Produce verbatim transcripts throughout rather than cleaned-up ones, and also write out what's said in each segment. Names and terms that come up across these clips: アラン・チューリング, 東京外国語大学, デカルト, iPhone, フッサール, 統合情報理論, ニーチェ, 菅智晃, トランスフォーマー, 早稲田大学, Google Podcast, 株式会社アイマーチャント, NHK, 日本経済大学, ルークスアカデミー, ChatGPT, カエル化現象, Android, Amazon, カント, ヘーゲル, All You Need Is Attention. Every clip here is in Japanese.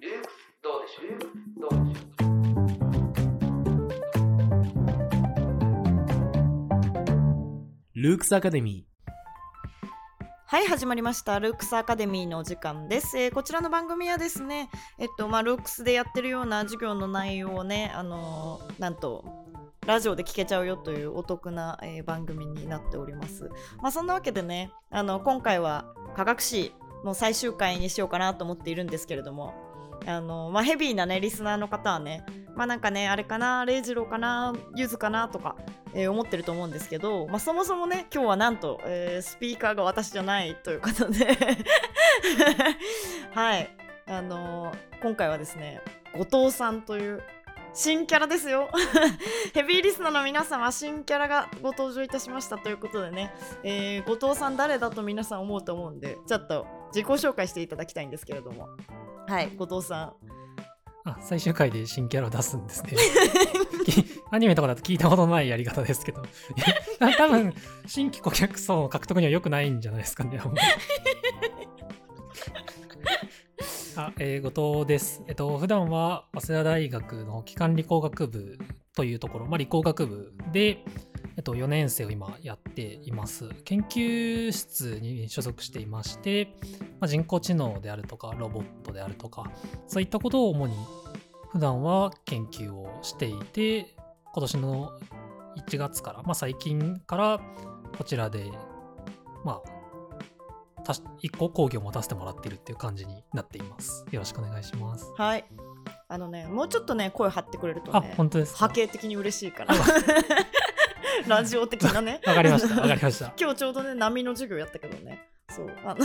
どうでしょう？どうでしょう？ルークスアカデミー。はい、始まりました。ルークスアカデミーのお時間です。えー、こちらの番組はですね、えっとまあ、ルークスでやってるような授業の内容をね、あのー、なんとラジオで聞けちゃうよというお得な、えー、番組になっております。まあ、そんなわけでね、あの今回は科学史の最終回にしようかなと思っているんですけれども、あのーまあ、ヘビーなねリスナーの方はね、まあなんかね、あれかな、レイジローかな、ユズかなとか、えー、思ってると思うんですけど、まあそもそもね、今日はなんと、えー、スピーカーが私じゃないということではい、あのー、今回はですね、後藤さんという新キャラですよヘビーリスナーの皆様、新キャラがご登場いたしましたということでね、えー、後藤さん誰だと皆さん思うと思うんで、ちょっと自己紹介していただきたいんですけれども、はい、後藤さん。最終回で新キャラを出すんですねアニメとかだと聞いたことないやり方ですけど多分新規顧客層の獲得には良くないんじゃないですかねあ、えー、後藤です。えっと、普段は早稲田大学の基幹理工学部というところ、まあ、理工学部で、えっと、よねん生を今やっています。研究室に所属していまして、まあ、人工知能であるとかロボットであるとか、そういったことを主に普段は研究をしていて、今年のいちがつから、まあ、最近からこちらで、まあ、たしいっこ講義を持たせてもらっているっていう感じになっています。よろしくお願いします。はい、あのね、もうちょっとね声張ってくれるとね、あ、本当ですか？波形的に嬉しいからラジオ的なね。わかりました、わかりました。今日ちょうどね、波の授業やったけどね、そうあの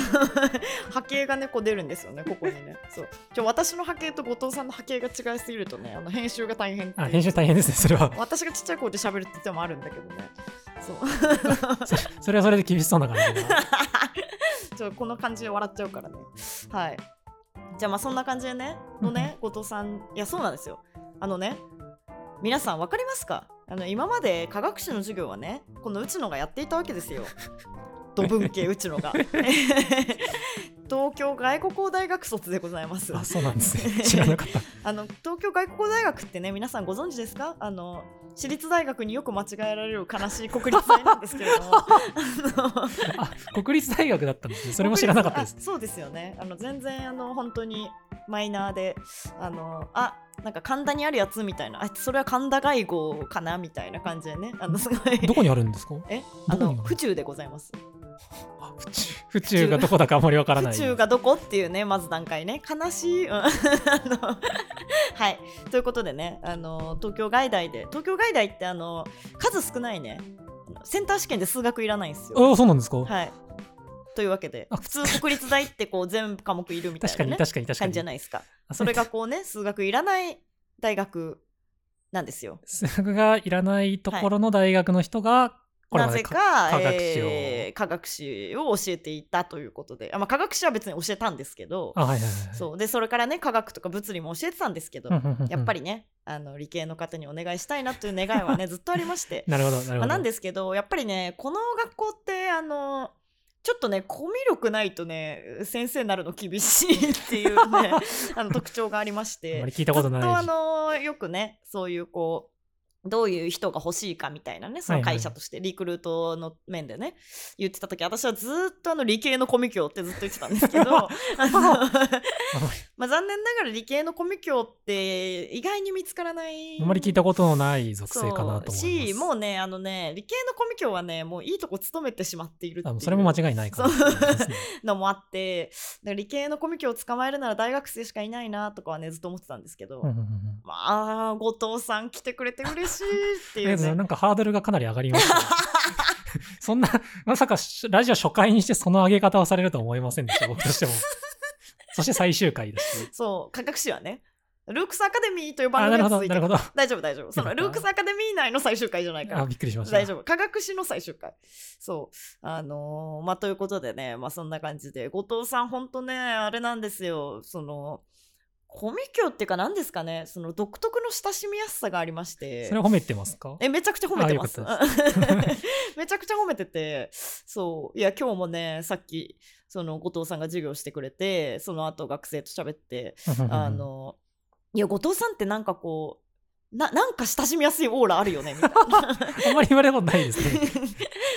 波形がねこう出るんですよね、ここにね。そう、今日私の波形と後藤さんの波形が違いすぎるとね、あの編集が大変って。あ、編集大変ですね、それは。私がちっちゃい声で喋るって手もあるんだけどね。そうそれはそれで厳しそうな感じ。ちょっとこの感じで笑っちゃうからね。はい。じゃあまあそんな感じでね、のね後藤さん、いやそうなんですよ。あのね、皆さんわかりますか？あの今まで科学史の授業はね、この内野がやっていたわけですよ。土文系内野が東京外国語大学卒でございます。あ、そうなんですね、知らなかったあの東京外国語大学ってね、皆さんご存知ですか？あの私立大学によく間違えられる悲しい国立大なんですけれどもあ、国立大学だったんですね。それも知らなかったです、ね、そうですよね。あの全然あの本当にマイナーで、あのあなんか神田にあるやつみたいな、あそれは神田外語かなみたいな感じでね、あのすごいどこにあるんですか？えあの府中でございます。府中、府中がどこだかあまりわからない。府中がどこっていうね、まず段階ね、悲しい、うん、あのはいということでね、あの東京外大で、東京外大ってあの数少ないね、センター試験で数学いらないんですよ。あ、そうなんですか？はい、というわけで普通国立大ってこう全科目いるみたいな、ね、確かに確かに確かに感じじゃないですか。それがこうね、数学いらない大学なんですよ。数学がいらないところの大学の人が、はい、なぜか科学史を、えー、科学史を教えていたということで、あ、まあ、科学史は別に教えたんですけど、あ、はいはいはい、そうで、それからね科学とか物理も教えてたんですけどやっぱりね、あの理系の方にお願いしたいなという願いはねずっとありましてなるほどなるほど、まあ、なんですけど、やっぱりねこの学校ってあのちょっとねコミュ力ないとね先生になるの厳しいっていうねあの特徴がありまして、あまり聞いたことないし、ずっとあのよくねそういうこうどういう人が欲しいかみたいなね、その会社としてリクルートの面でね、はいはい、言ってた時、私はずっとあの理系のコミュ教ってずっと言ってたんですけどあのまあ残念ながら理系のコミュ教って意外に見つからない、あまり聞いたことのない属性かなと思いますし、もうねあのね理系のコミュ教はねもういいとこ勤めてしまっているっていう、あそれも間違いないかなって、ね、のもあって、理系のコミュ教を捕まえるなら大学生しかいないなとかはねずっと思ってたんですけど、うんうんうん、まあ後藤さん来てくれて嬉しいっていうね、なんかハードルがかなり上がりました、ね、そんなまさかラジオ初回にしてその上げ方をされると思いませんでした僕としてもそして最終回だし、そう科学史はねルークスアカデミーという番組が続いてる。大丈夫大丈夫、そのルークスアカデミー内の最終回じゃないから。あ、びっくりしました。大丈夫、科学史の最終回。そうあのー、まあということでね、まあそんな感じで後藤さんほんとねあれなんですよ、そのコミュ協っていうか何ですかね、その独特の親しみやすさがありまして。それ褒めてますか？えめちゃくちゃ褒めてます。めちゃくちゃ褒めてて、そういや今日もね、さっきその後藤さんが授業してくれて、その後学生と喋ってあのいや後藤さんってなんかこう な, なんか親しみやすいオーラあるよねみたいなあんまり言われたことないですね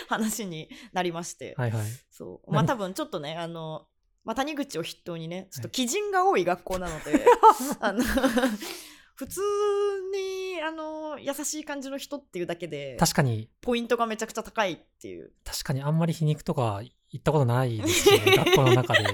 話になりまして、はいはい、そうまあ多分ちょっとねあのまあ、谷口を筆頭にねちょっと鬼人が多い学校なので、はい、あの普通にあの優しい感じの人っていうだけで確かにポイントがめちゃくちゃ高いっていう。確かにあんまり皮肉とか言ったことないですよね学校の中で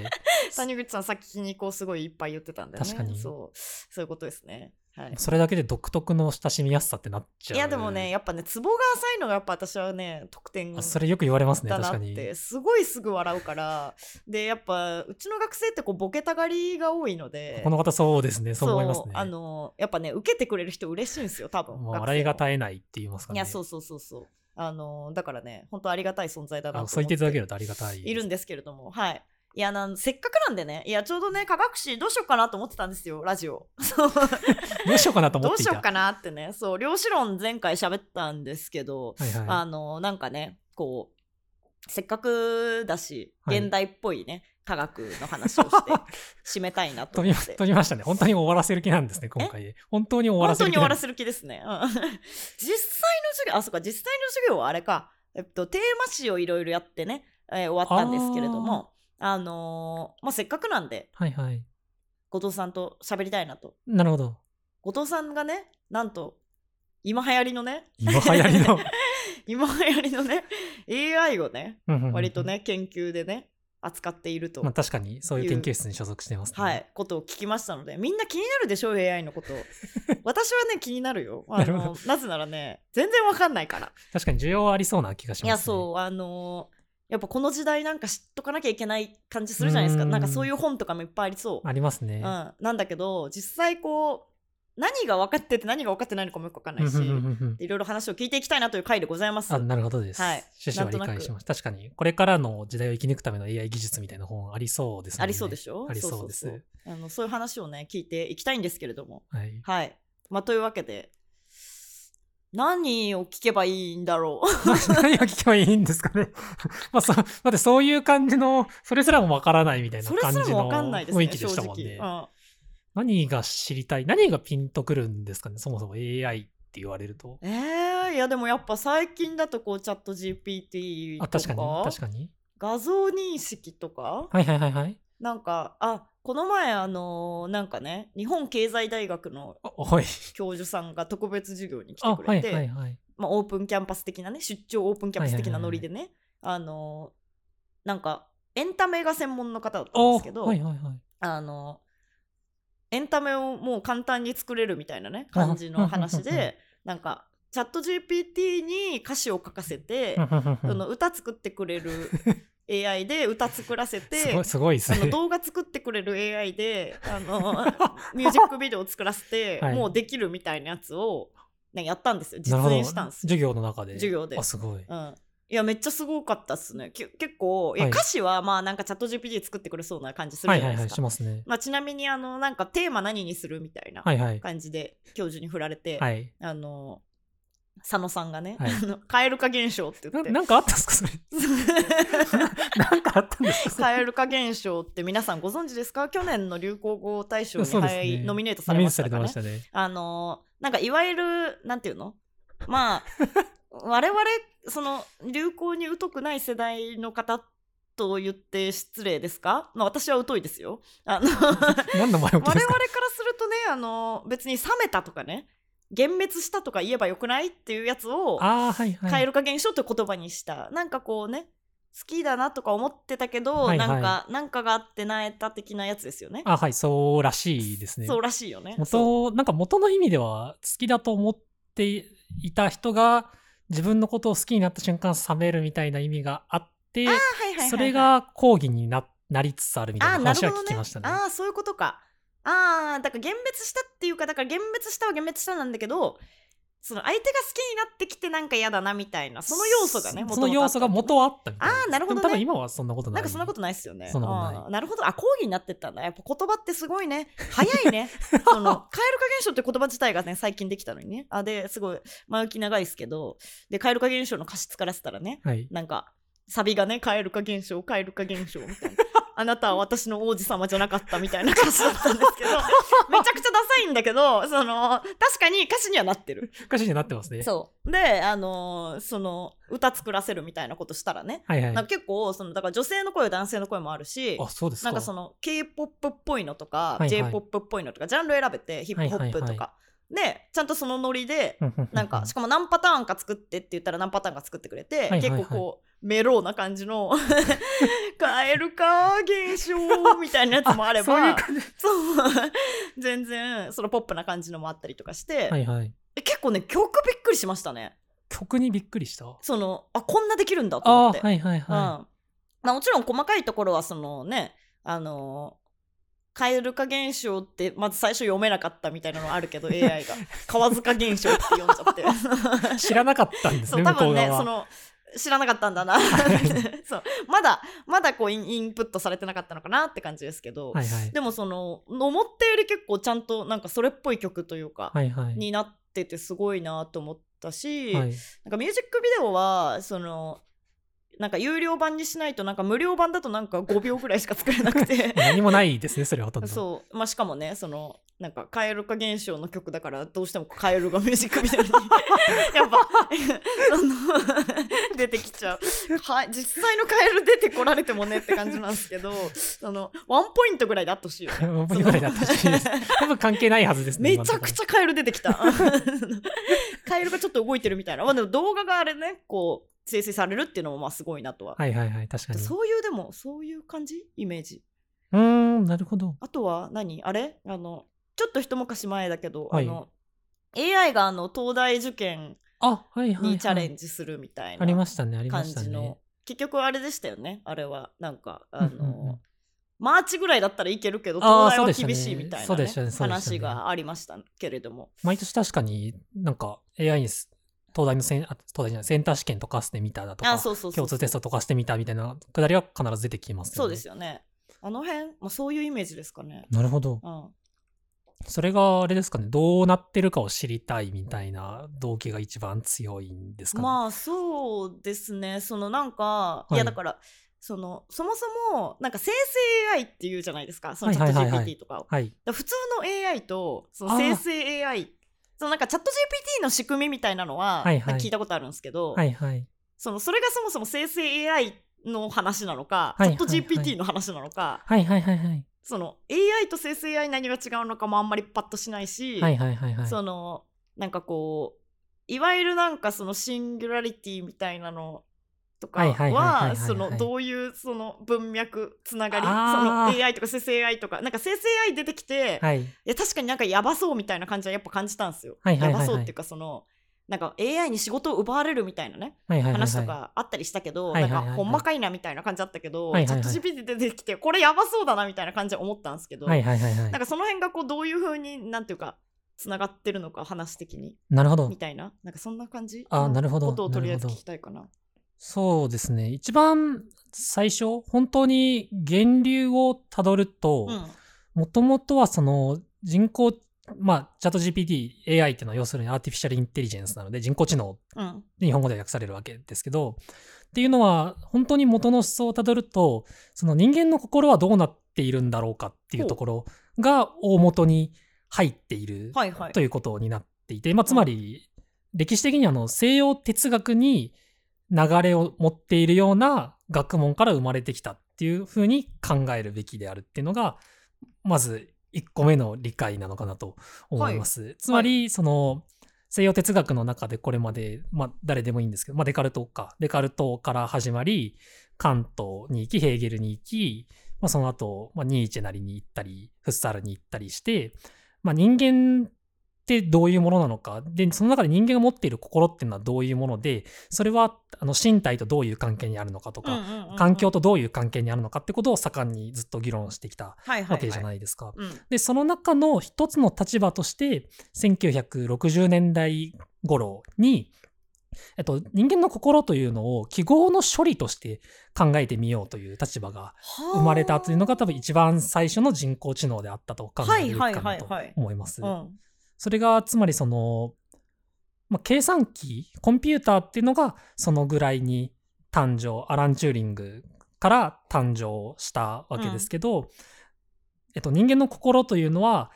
谷口さんさっき皮肉をすごいいっぱい言ってたんだよね。確かにそう、そういうことですね、はい、それだけで独特の親しみやすさってなっちゃう。いやでもねやっぱねツボが浅いのがやっぱ私はね得点だなって。それよく言われますね。確かにすごいすぐ笑うからでやっぱうちの学生ってこうボケたがりが多いのでこの方そうですねそう思いますね。あのやっぱね受けてくれる人嬉しいんですよ多分。もう笑いが絶えないって言いますかね。いやそうそうそうそうあのだからね本当ありがたい存在だなと思って。そう言っていただけるとありがたいいるんですけれども、はいいやなんせっかくなんでねいやちょうどね科学誌どうしようかなと思ってたんですよラジオどうしようかなと思っていたどうしようかなってね。そう量子論前回喋ったんですけど、はいはい、あのなんかねこうせっかくだし現代っぽいね、はい、科学の話をして締めたいなと思って飛び、飛びましたね。本当に終わらせる気なんですね今回で。本当に終わらせる気本当に終わらせる気ですね、うん、実際の授業あそうか実際の授業はあれか、えっと、テーマ誌をいろいろやってね、えー、終わったんですけれどもあのーまあ、せっかくなんで、はいはい、後藤さんと喋りたいなと。なるほど。後藤さんがねなんと今流行りのね今流行りの今流行りのね エーアイ をね割とね研究でね扱っているという、まあ、確かにそういう研究室に所属してますね、はい、ことを聞きましたのでみんな気になるでしょう エーアイ のこと私はね気になるよあの な, るなぜならね全然わかんないから。確かに需要はありそうな気がしますね。いやそうあのーやっぱこの時代なんか知っとかなきゃいけない感じするじゃないですか。なんかそういう本とかもいっぱいありそう。ありますね、うん、なんだけど実際こう何が分かってて何が分かってないのかもよく分かんないしいろいろ話を聞いていきたいなという回でございます。あなるほどです、はい、趣旨は理解しました。確かにこれからの時代を生き抜くための エーアイ 技術みたいな本ありそうですね。ありそうでしょ。ありそうです。そうそうそう。あのそういう話をね聞いていきたいんですけれども、はい、はい、まあというわけで何を聞けばいいんだろう何を聞けばいいんですかねまあそだってそういう感じのそれすらもわからないみたいな感じの雰囲気でしたもん ね, ね、うん、何が知りたい何がピンとくるんですかねそもそも エーアイ って言われると。えー、いやでもやっぱ最近だとこうチャット ジーピーティー とかあ確かに確かに画像認識とかはいはいはいはいなんかあこの前あのー、なんかね日本経済大学の教授さんが特別授業に来てくれて、はいはいはいまあ、オープンキャンパス的なね出張オープンキャンパス的なノリでね、はいはいはい、あのー、なんかエンタメが専門の方だったんですけど、はいはいはい、あのー、エンタメをもう簡単に作れるみたいなね感じの話でなんかチャット ジーピーティー に歌詞を書かせてその歌作ってくれるエーアイ で歌作らせてすごいすごいですね。あの動画作ってくれる エーアイ であのミュージックビデオを作らせて、はい、もうできるみたいなやつを、ね、やったんですよ。実演したんですよ授業の中で。授業であすごい、うん、いやめっちゃすごかったっすね。結構いや、はい、歌詞はまあなんかチャット ジーピーティー 作ってくれそうな感じするじゃないですか、はいはいはい、しますね、まあ、ちなみにあのなんかテーマ何にするみたいな感じで教授に振られて、はいはい、あの佐野さんがね、はい、あのカエル化現象って言って な, なんかあったんですかそれなんかあったんですか。カエル化現象って皆さんご存知ですか。去年の流行語大賞に、はいね、ノミネートされましたか ね, ましたね。あのなんかいわゆるなんていうのまあ我々その流行に疎くない世代の方ってと言って失礼ですか、まあ、私は疎いですよあの何の前置きですか。我々からするとねあの別に冷めたとかね幻滅したとか言えばよくないっていうやつをカエル化現象という言葉にした、はいはい、なんかこうね好きだなとか思ってたけど、はいはい、なんかなんかがあってなえた的なやつですよね。あはいそうらしいですね。そうらしいよね。元なんか元の意味では好きだと思っていた人が自分のことを好きになった瞬間冷めるみたいな意味があってあ、はいはいはいはい、それが抗議に な, なりつつあるみたいな話は聞きましたね。ああそういうことか。あーだから幻滅したっていうかだから幻滅したは幻滅したなんだけどその相手が好きになってきてなんか嫌だなみたいな、その要素がね、元々その要素が元あったみたいな。ああ、なるほどね。多分今はそんなことない。なんかそんなことないですよね。そんなことない。あ、なるほど。あ、講義になってったんだ。やっぱ言葉ってすごいね。早いね。その、カエル化現象って言葉自体がね、最近できたのにね。あ、で、すごい、前置き長いですけど、で、カエル化現象の歌詞作らせたらね、はい、なんか、サビがね、カエル化現象、カエル化現象みたいな。あなたは私の王子様じゃなかったみたいな歌詞だったんですけどめちゃくちゃダサいんだけど、その確かに歌詞にはなってる、歌詞にはなってますね。そうで、あのー、その歌作らせるみたいなことしたらね、はいはい、なんか結構そのだから女性の声男性の声もあるし、あ、そうですか。なんかその K-ポップ っぽいのとか、はいはい、J-ポップ っぽいのとかジャンル選べて、ヒップホップとか、はいはいはい、でちゃんとそのノリでなんかしかも何パターンか作ってって言ったら何パターンか作ってくれて、はいはいはい、結構こうメローな感じのカエル化現象みたいなやつもあればそういう感じ、そう全然そのポップな感じのもあったりとかして、はいはい、結構ね曲びっくりしましたね。曲にびっくりした。そのあこんなできるんだと思って、あ、はいはいはい、うん、もちろん細かいところはそのね、あのーカエル化現象ってまず最初読めなかったみたいなのはあるけど エーアイ が川塚現象って読んじゃって知らなかったんですね。そう多分ね、その知らなかったんだなそうまだまだこうインプットされてなかったのかなって感じですけど、はいはい、でもその思ったより結構ちゃんとなんかそれっぽい曲というか、はいはい、になっててすごいなと思ったし、はい、なんかミュージックビデオはそのなんか有料版にしないと、なんか無料版だとなんかごびょうぐらいしか作れなくて何もないですね、それはほとんど。そう、まあ、しかもねそのなんかカエル化現象の曲だからどうしてもカエルがミュージックビデオにやっぱ出てきちゃう、はい、実際のカエル出てこられてもねって感じなんですけど、そのワンポイントぐらいであってほしいよね。ワンポイントぐらいであってほしいです多分関係ないはずですね。めちゃくちゃカエル出てきたカエルがちょっと動いてるみたいな、まあ、でも動画があれねこう生成されるっていうのもまあすごいなとは。はいはいはい、確かに。そういうでもそういう感じイメージ。うーん、なるほど。あとは何あれあのちょっと一昔前だけど、はい、あの エーアイ があの東大受験にチャレンジするみたいな感じの、結局あれでしたよね。あれはなんかあの、うんうん、マーチぐらいだったらいけるけど東大は厳しいみたいな、ねねね、話がありましたけれども、毎年確かになんか エーアイ にす東大のセン、あ、東大じゃない、センター試験とかしてみただとか、そうそうそうそう、共通テストとかしてみたみたいなくだりは必ず出てきますよね。そうですよね。あの辺、まあ、そういうイメージですかね。なるほど、うん、それがあれですかね、どうなってるかを知りたいみたいな動機が一番強いんですかね。まあそうですね。そのなんか、はい、いやだからそのそもそもなんか生成 エーアイ っていうじゃないですか、その ChatGPT とかを、はいはいはいはい、だ普通の エーアイ とその生成 エーアイ ってそのなんかチャット ジーピーティー の仕組みみたいなのはなんか聞いたことあるんですけど、はいはい、そのそれがそもそも生成 エーアイ の話なのか、はいはいはい、チャット ジーピーティー の話なのか、はいはいはいはい、その エーアイ と生成 エーアイ 何が違うのかもあんまりパッとしないし、はいはいはいはい、そのなんかこういわゆるなんかそのシンギュラリティみたいなのとかはそのどういうその文脈つながり、その エーアイ とか生成 エーアイ とかなんか生成 エーアイ 出てきて、はい、いや確かになんかやばそうみたいな感じはやっぱ感じたんですよ、はいはいはいはい、やばそうっていうかそのなんか エーアイ に仕事を奪われるみたいなね、はいはいはいはい、話とかあったりしたけど、はいはいはいはい、なんかほんまかいなみたいな感じだったけど、はいはいはい、チャット ジーピーティー 出てきてこれやばそうだなみたいな感じは思ったんですけど、はいはいはいはい、なんかその辺がこうどういう風になんていうかつながってるのか話的に、なるほどみたいな、なんかそんな感じ、あ、なるほど、ことをとりあえず聞きたいかな。そうですね、一番最初本当に源流をたどると、もともとはその人工、まあチャット ジーピーティー、エーアイ っていうのは要するにアーティフィシャルインテリジェンスなので人工知能で日本語では訳されるわけですけど、うん、っていうのは本当に元の思想をたどると、その人間の心はどうなっているんだろうかっていうところが大元に入っている、はいはい、ということになっていて、まあ、つまり歴史的にあの西洋哲学に流れを持っているような学問から生まれてきたっていうふうに考えるべきであるっていうのがまずいっこめの理解なのかなと思います、はい、つまりその西洋哲学の中でこれまで、まあ、誰でもいいんですけど、まあ、デカルトかデカルトから始まりカントに行きヘーゲルに行き、まあ、その後、まあ、ニーチェなりに行ったりフッサールに行ったりして、まあ、人間ってどういうものなのかで、その中で人間が持っている心っていうのはどういうもので、それはあの身体とどういう関係にあるのかとか、うんうんうんうん、環境とどういう関係にあるのかってことを盛んにずっと議論してきたわけじゃないですか、はいはいはい、うん、でその中の一つの立場としてせんきゅうひゃくろくじゅうねんだい五郎に、えっと、人間の心というのを記号の処理として考えてみようという立場が生まれたというのが多分一番最初の人工知能であったと考えるかなと思います。それがつまりその、まあ、計算機コンピューターっていうのがそのぐらいに誕生アラン・チューリングから誕生したわけですけど、うんえっと、人間の心というのは、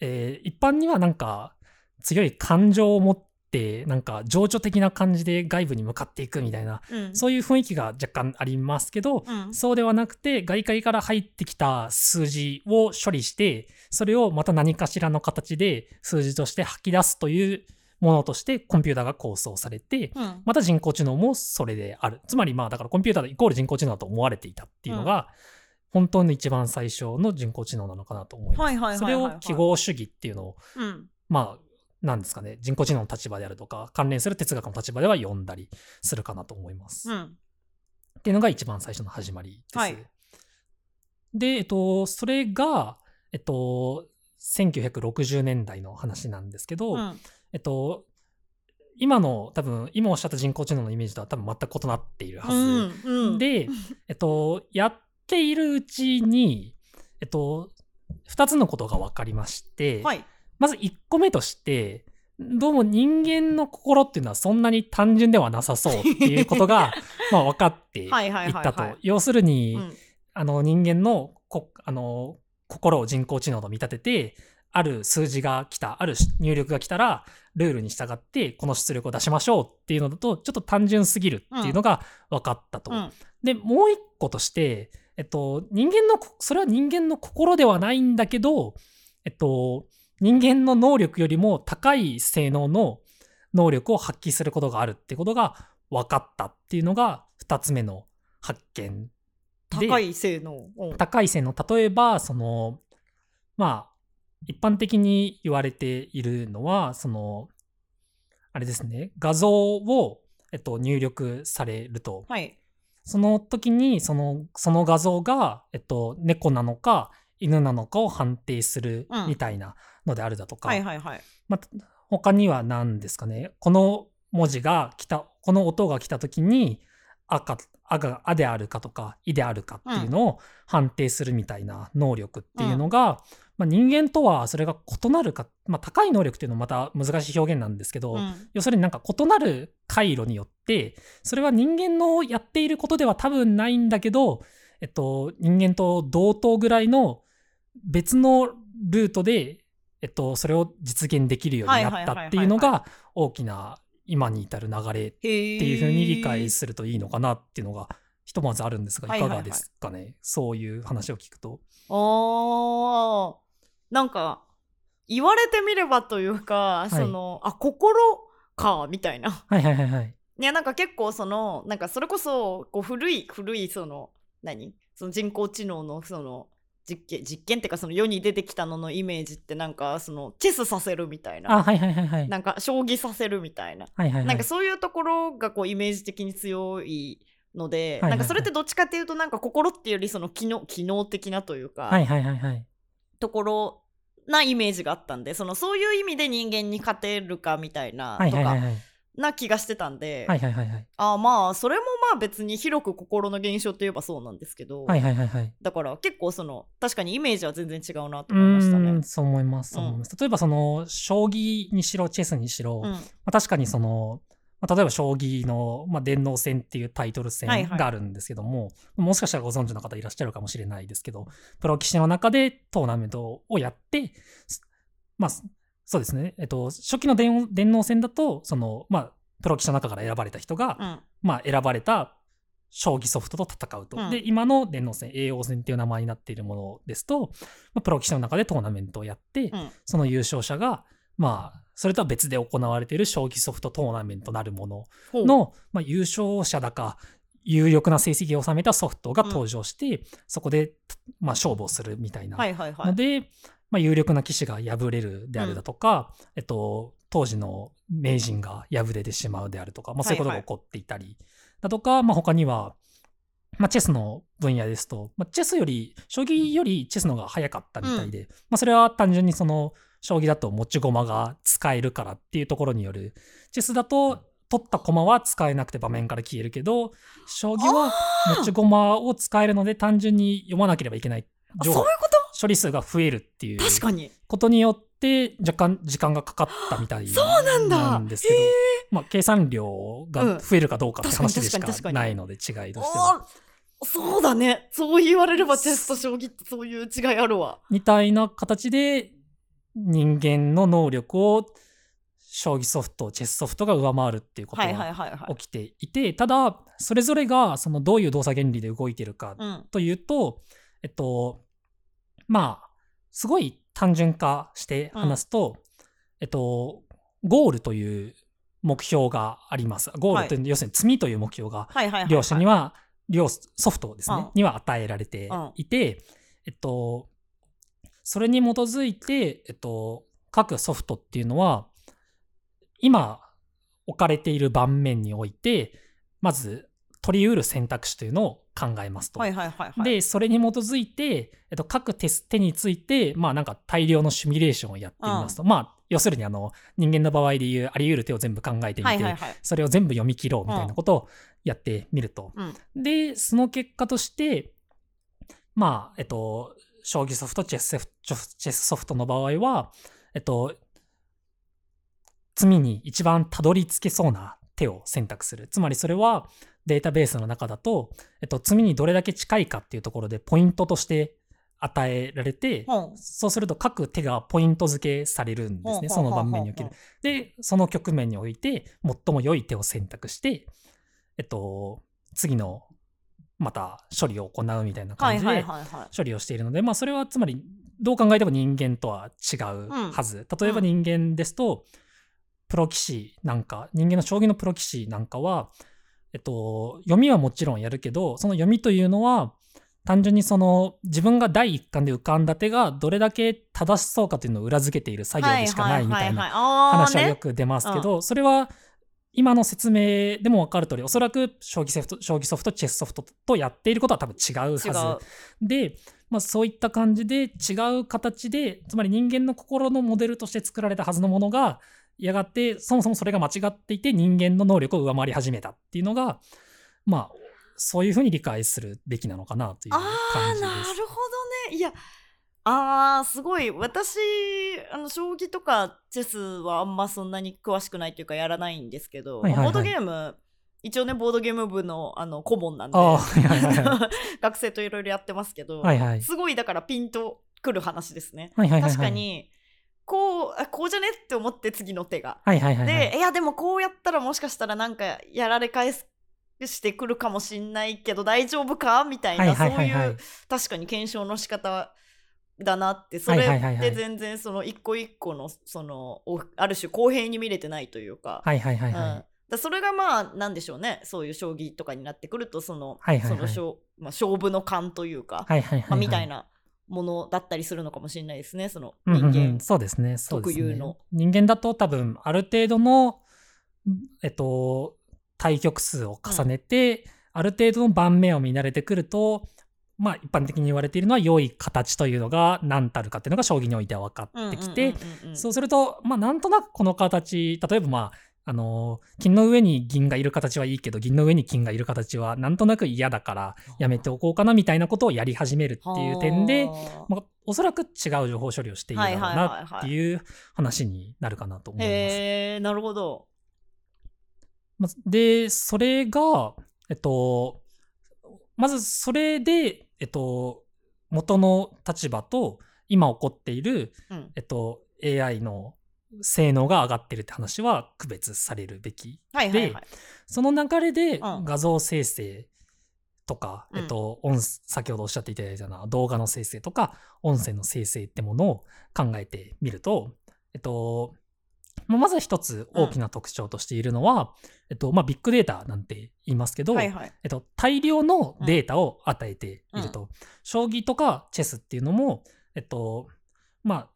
えー、一般にはなんか強い感情を持ってなんか情緒的な感じで外部に向かっていくみたいな、うん、そういう雰囲気が若干ありますけど、うん、そうではなくて外界から入ってきた数字を処理してそれをまた何かしらの形で数字として吐き出すというものとしてコンピューターが構想されて、うん、また人工知能もそれである。つまりまあだからコンピューターイコール人工知能だと思われていたっていうのが、うん、本当の一番最初の人工知能なのかなと思います。それを記号主義っていうのを、うん、まあなんですかね、人工知能の立場であるとか関連する哲学の立場では読んだりするかなと思います、うん、っていうのが一番最初の始まりです、はい、で、えっと、それが、えっと、せんきゅうひゃくろくじゅうねんだいの話なんですけど、うんえっと、今の多分今おっしゃった人工知能のイメージとは多分全く異なっているはず、うんうん、で、えっと、やっているうちに、えっと、ふたつのことが分かりまして、はい、まずいっこめとしてどうも人間の心っていうのはそんなに単純ではなさそうっていうことがまあ分かっていったと。要するに、うん、あの人間のこあの心を人工知能と見立ててある数字が来たある入力が来たらルールに従ってこの出力を出しましょうっていうのだとちょっと単純すぎるっていうのが分かったと、うん、でもういっことして、えっと、人間のそれは人間の心ではないんだけどえっと人間の能力よりも高い性能の能力を発揮することがあるってことが分かったっていうのがふたつめの発見で、高い性能、うん、高い性能、例えばそのまあ一般的に言われているのはそのあれですね、画像を、えっと、入力されると、はい、その時にその、その画像が、えっと、猫なのか犬なのかを判定するみたいなのであるだとか、うんはいはいはいまあ、他には何ですかね、この文字が来たこの音が来た時にあかあがあであるかとかいであるかっていうのを判定するみたいな能力っていうのが、うんまあ、人間とはそれが異なるか、まあ、高い能力っていうのもまた難しい表現なんですけど、うん、要するになんか異なる回路によってそれは人間のやっていることでは多分ないんだけど、えっと、人間と同等ぐらいの別のルートで、えっと、それを実現できるようになったっていうのが大きな今に至る流れっていう風に理解するといいのかなっていうのがひとまずあるんですが、いかがですかね、はいはいはい、そういう話を聞くと。あなんか言われてみればというか、はい、そのあ心かみたいな、はいはいはいはい、いやなんか結構そのなんかそれこそこう古い古いその何その人工知能のその実験実験ってかその世に出てきたののイメージってなんかそのチェスさせるみたいな、あ、はいはいはいはい、なんか将棋させるみたいな、はいはいはい、なんかそういうところがこうイメージ的に強いので、はいはいはい、なんかそれってどっちかっていうとなんか心っていうよりその機能、機能的なというか、はいはいはいはい、ところなイメージがあったんで、そのそういう意味で人間に勝てるかみたいなとか、はいはいはいはい、な気がしてたんで、はいはいはいはい、あまあそれもまあ別に広く心の現象といえばそうなんですけど、はいはいはいはい、だから結構その確かにイメージは全然違うなと思いましたね。うんそう思います、そう思います、うん、例えばその将棋にしろチェスにしろ、うんまあ、確かにその、まあ、例えば将棋の、まあ、電脳戦っていうタイトル戦があるんですけども、はいはい、もしかしたらご存知の方いらっしゃるかもしれないですけど、プロ棋士の中でトーナメントをやってまあそうですね、えっと、初期の電脳戦だとその、まあ、プロ棋士の中から選ばれた人が、うんまあ、選ばれた将棋ソフトと戦うと、うん、で今の電脳戦叡王戦っていう名前になっているものですと、まあ、プロ棋士の中でトーナメントをやって、うん、その優勝者が、まあ、それとは別で行われている将棋ソフトトーナメントなるものの、まあ、優勝者だか有力な成績を収めたソフトが登場して、うん、そこで、まあ、勝負をするみたいな、はいはいはい、のでまあ、有力な棋士が敗れるであるだとか、うんえっと、当時の名人が敗れてしまうであるとか、まあ、そういうことが起こっていたりだとか、はいはいまあ、他には、まあ、チェスの分野ですと、まあ、チェスより将棋よりチェスのが早かったみたいで、うんまあ、それは単純にその将棋だと持ち駒が使えるからっていうところによる。チェスだと取った駒は使えなくて場面から消えるけど、将棋は持ち駒を使えるので単純に読まなければいけない情報、そういうこと、処理数が増えるっていうことによって若干時間がかかったみたいなんですけど、まあ、計算量が増えるかどうかって話でしかないので、違いとしては。そうだね、そう言われればチェスと将棋ってそういう違いあるわみたいな形で、人間の能力を将棋ソフト、チェスソフトが上回るっていうことが起きていて、はいはいはいはい、ただそれぞれがそのどういう動作原理で動いてるかというと、うん、えっとまあすごい単純化して話すと、うん、えっとゴールという目標があります。ゴールという、はい、要するに詰みという目標が両者には、はいはいはいはい、両ソフトですね、うん、には与えられていて、うん、えっと、それに基づいて、えっと、各ソフトっていうのは今置かれている盤面においてまず取り得る選択肢というのを考えますと、はいはいはいはい、でそれに基づいて、えっと、各手について、まあ、なんか大量のシミュレーションをやってみますと、うん、まあ、要するにあの人間の場合でいうあり得る手を全部考えてみて、はいはいはい、それを全部読み切ろうみたいなことをやってみると、うん、でその結果として、まあえっと、将棋ソフトチェス、チェスソフトの場合は、えっと、次に一番たどり着けそうな手を選択する。つまりそれはデータベースの中だと、えっと、罪にどれだけ近いかっていうところでポイントとして与えられて、うん、そうすると各手がポイント付けされるんですね、うん、その盤面における、うん、でその局面において最も良い手を選択して、えっと、次のまた処理を行うみたいな感じで処理をしているので、はいはいはいはい、まあ、それはつまりどう考えても人間とは違うはず、うん、例えば人間ですと、うん、プロ棋士なんか、人間の将棋のプロ棋士なんかは、えっと、読みはもちろんやるけど、その読みというのは単純にその自分が第一感で浮かんだ手がどれだけ正しそうかというのを裏付けている作業でしかないみたいな話はよく出ますけど、それは今の説明でも分かる通り、おそらく将棋ソフト、将棋ソフト、チェスソフトとやっていることは多分違うはずで、まあ、そういった感じで違う形で、つまり人間の心のモデルとして作られたはずのものがやがてそもそもそれが間違っていて人間の能力を上回り始めたっていうのが、まあそういうふうに理解するべきなのかなという感じです。あ、なるほどね。いや、あーすごい、私あの将棋とかチェスはあんまそんなに詳しくないというかやらないんですけど、はいはいはい、ボードゲーム一応ね、ボードゲーム部 の, あの顧問なんで、はいはいはい、学生といろいろやってますけど、はいはい、すごいだからピンとくる話ですね、はいはいはいはい、確かにこう、あ、こうじゃねって思って次の手が、はいはいはいはい、で、いやでもこうやったらもしかしたらなんかやられ返すしてくるかもしんないけど大丈夫かみたいな、はいはいはいはい、そういう確かに検証の仕方だなって、それって全然その一個一個のそのある種公平に見れてないというか、はいはいはいはい、うん、だそれがまあなんでしょうね、そういう将棋とかになってくるとその、はいはいはい、その勝、まあ、勝負の勘というか、はいはいはいはい、まあ、みたいなものだったりするのかもしれないですね、その人間特有の。人間だと多分ある程度の、えっと、対局数を重ねて、うん、ある程度の盤面を見慣れてくると、まあ、一般的に言われているのは良い形というのが何たるかっていうのが将棋においては分かってきて、そうすると、まあ、なんとなくこの形、例えばまああの金の上に銀がいる形はいいけど銀の上に金がいる形はなんとなく嫌だからやめておこうかなみたいなことをやり始めるっていう点で、まあ、おそらく違う情報処理をしているだろうなっていう話になるかなと思います。へー、なるほど。でそれが、えっと、まずそれで、えっと、元の立場と今起こっている、うんえっと、エーアイ の性能が上がってるって話は区別されるべきで、はいはいはい、その流れで画像生成とか、うんえっと、音先ほどおっしゃっていただいたのは動画の生成とか音声の生成ってものを考えてみると、えっと、まず一つ大きな特徴としているのは、うんえっとまあ、ビッグデータなんて言いますけど、はいはいえっと、大量のデータを与えていると、うんうん、将棋とかチェスっていうのも、えっとまあ、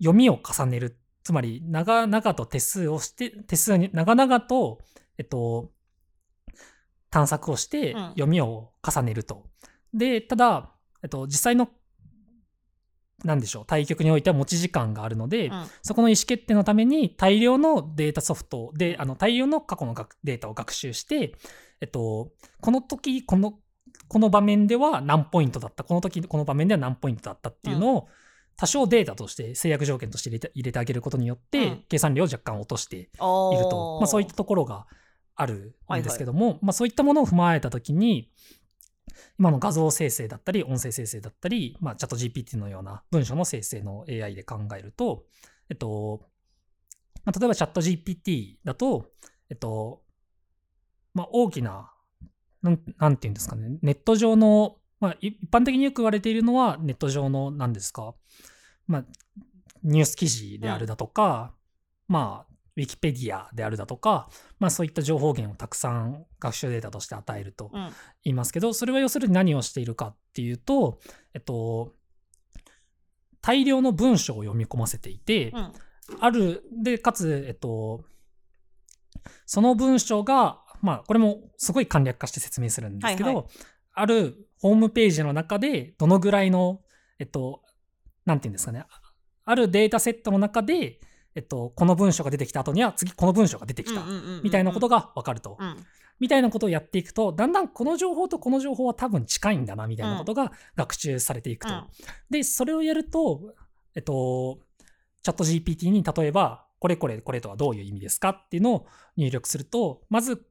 読みを重ねる、つまり長々と手数をして手数に長々と、えっと、探索をして読みを重ねると、うん、でただ、えっと、実際のなんでしょう、対局においては持ち時間があるので、うん、そこの意思決定のために大量のデータソフトで、あの大量の過去のデータを学習して、えっと、この時この、この場面では何ポイントだった、この時この場面では何ポイントだったっていうのを、うん、多少データとして制約条件として入れて、入れてあげることによって、うん、計算量を若干落としていると、まあ、そういったところがあるんですけども、はいはい、まあ、そういったものを踏まえた時に今の画像生成だったり音声生成だったり、まあ、チャット ジーピーティー のような文章の生成の エーアイ で考えると、えっとまあ、例えばチャット ジーピーティー だと、えっとまあ、大きなな ん, なんていうんですかね、ネット上の、まあ、一般的によく言われているのはネット上の何ですか、まあ、ニュース記事であるだとか、うん、まあウィキペディアであるだとか、まあ、そういった情報源をたくさん学習データとして与えると言いますけど、うん、それは要するに何をしているかっていうと、えっと、大量の文章を読み込ませていて、うん、あるでかつ、えっと、その文章が、まあ、これもすごい簡略化して説明するんですけど、はいはい、あるホームページの中でどのぐらいの、えっと、なんていうんですかね、あるデータセットの中でえっと、この文章が出てきた後には次この文章が出てきたみたいなことが分かると、うん、みたいなことをやっていくと、だんだんこの情報とこの情報は多分近いんだなみたいなことが学習されていくと、うん、でそれをやると、えっと、チャット ジーピーティー に例えばこれこれこれとはどういう意味ですかっていうのを入力すると、まず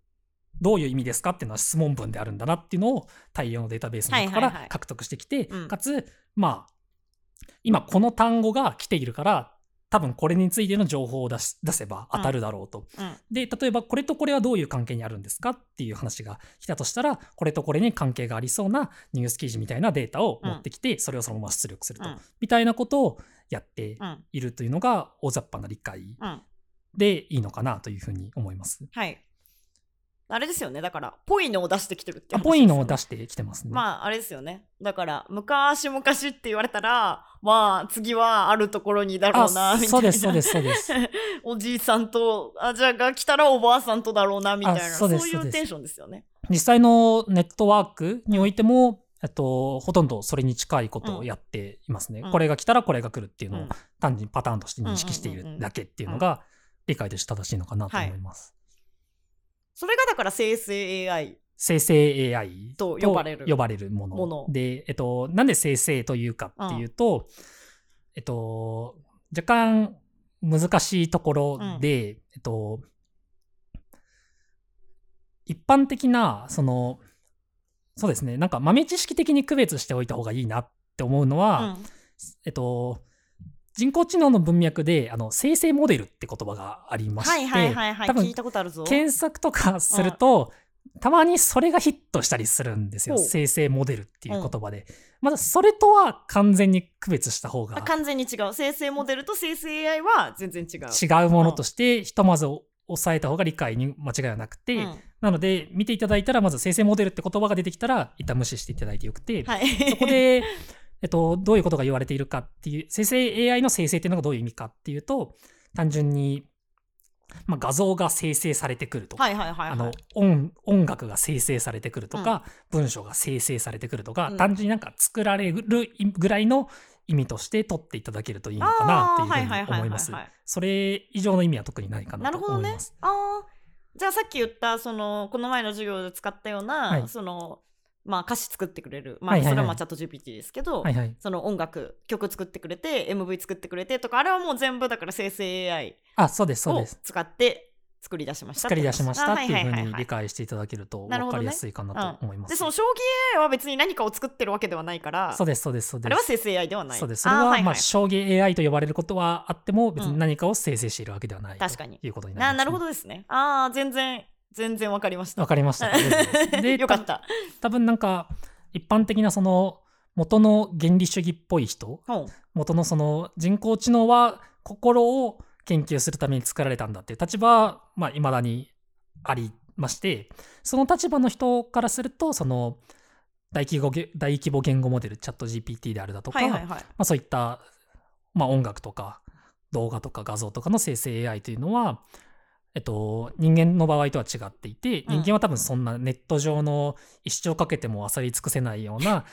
どういう意味ですかっていうのは質問文であるんだなっていうのを大量のデータベースの中から獲得してきて、はいはいはい、かつ、まあ、今この単語が来ているから多分これについての情報を出し、出せば当たるだろうと、うんうん、で例えばこれとこれはどういう関係にあるんですかっていう話が来たとしたら、これとこれに関係がありそうなニュース記事みたいなデータを持ってきて、それをそのまま出力すると、うん、みたいなことをやっているというのが大雑把な理解でいいのかなというふうに思います、うん、はい、あれですよね、だからぽいのを出してきてるって話ですよね。ぽいのを出してきてますね。まああれですよね、だから昔々って言われたら、まあ次はあるところにだろうなみたいな。そうですそうですそうですおじいさんと、あ、じゃあが来たらおばあさんとだろうなみたいな、そういうテンションですよね。実際のネットワークにおいても、えっと、ほとんどそれに近いことをやっていますね、うん、これが来たらこれが来るっていうのを単にパターンとして認識しているだけっていうのが理解として正しいのかなと思います、はい。それがだから生成 エーアイ 生成 エーアイ と呼ばれる呼ばれるもの、もので、えっと、なんで生成というかっていうと、うん、えっと、若干難しいところで、うん、えっと、一般的なそのそうですね、なんか豆知識的に区別しておいた方がいいなって思うのは、うん、えっと人工知能の文脈であの生成モデルって言葉がありまして、はいはいはいはい、多分聞いたことあるぞ。検索とかすると、うん、たまにそれがヒットしたりするんですよ、生成モデルっていう言葉で、うん、まだそれとは完全に区別した方が、完全に違う、生成モデルと生成 エーアイ は全然違う違うものとして、うん、ひとまず押さえた方が理解に間違いはなくて、うん、なので見ていただいたらまず生成モデルって言葉が出てきたら一旦無視していただいてよくて、はい、そこでえっと、どういうことが言われているかっていう、生成 エーアイ の生成っていうのがどういう意味かっていうと、単純に、まあ、画像が生成されてくるとか、はいはいはいはい、あの 音, 音楽が生成されてくるとか、うん、文章が生成されてくるとか、うん、単純になんか作られるぐらいの意味として取っていただけるといいのかなっていうふうに思います。それ以上の意味は特にないかなと思います。なるほどね。あ、じゃあさっき言ったそのこの前の授業で使ったような、はい、そのまあ、歌詞作ってくれる、まあ、それはまあチャット ジーピーティー ですけど、はいはいはい、その音楽曲作ってくれて エムブイ 作ってくれてとか、あれはもう全部だから生成 エーアイ を使って作り出しました作り出しましたっていう風に理解していただけると分かりやすいかなと思います、ね。うん、でその将棋 エーアイ は別に何かを作ってるわけではないから、そうですそうですそうです、あれは生成 エーアイ ではない、そうです。それはあ、はいはい、まあ、将棋 エーアイ と呼ばれることはあっても別に何かを生成しているわけではない、うん、ということになります、ね。な, なるほどですね。あ、全然全然分かりました分かりましたでよかった。多分なんか一般的なその元の原理主義っぽい人、元のその人工知能は心を研究するために作られたんだっていう立場は、まあ、未だにありまして、その立場の人からするとその大規模、大規模言語モデルチャット ジーピーティー であるだとか、はいはいはい、まあ、そういった、まあ、音楽とか動画とか画像とかの生成 エーアイ というのはえっと、人間の場合とは違っていて、人間は多分そんなネット上の一生かけても漁り尽くせないような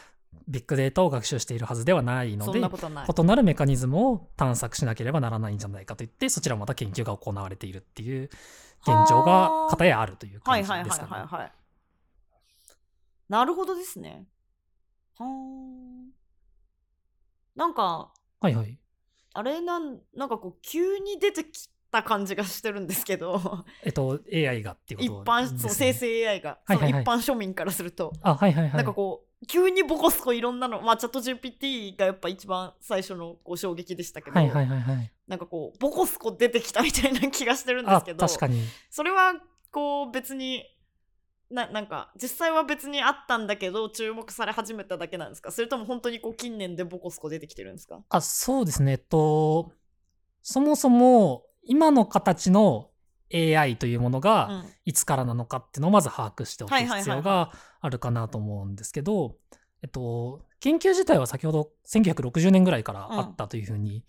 ビッグデータを学習しているはずではないので、異なるメカニズムを探索しなければならないんじゃないかといって、そちらもまた研究が行われているっていう現状が片やあるという感じですかね。はいはいはいはい、はい、なるほどですね。はー、なんか、はいはい、あれなん、なんかこう急に出てきた感じがしてるんですけどえっと エーアイ がっていうことですね。一般、そう、生成 エーアイ が、はいはいはい、その一般庶民からすると、あ、はいはいはい、なんかこう急にボコスコいろんなの、まあ、チャット ジーピーティー がやっぱ一番最初のこう衝撃でしたけど、はいはいはいはい、なんかこうボコスコ出てきたみたいな気がしてるんですけど、確かにそれはこう別に な, なんか実際は別にあったんだけど注目され始めただけなんですか、それとも本当にこう近年でボコスコ出てきてるんですか。あ、そうですね、えっと、そもそも今の形のエーアイ というものがいつからなのかっていうのをまず把握しておく必要があるかなと思うんですけど、えっと、研究自体は先ほどせんきゅうひゃくろくじゅうねんぐらいからあったというふうに、うん、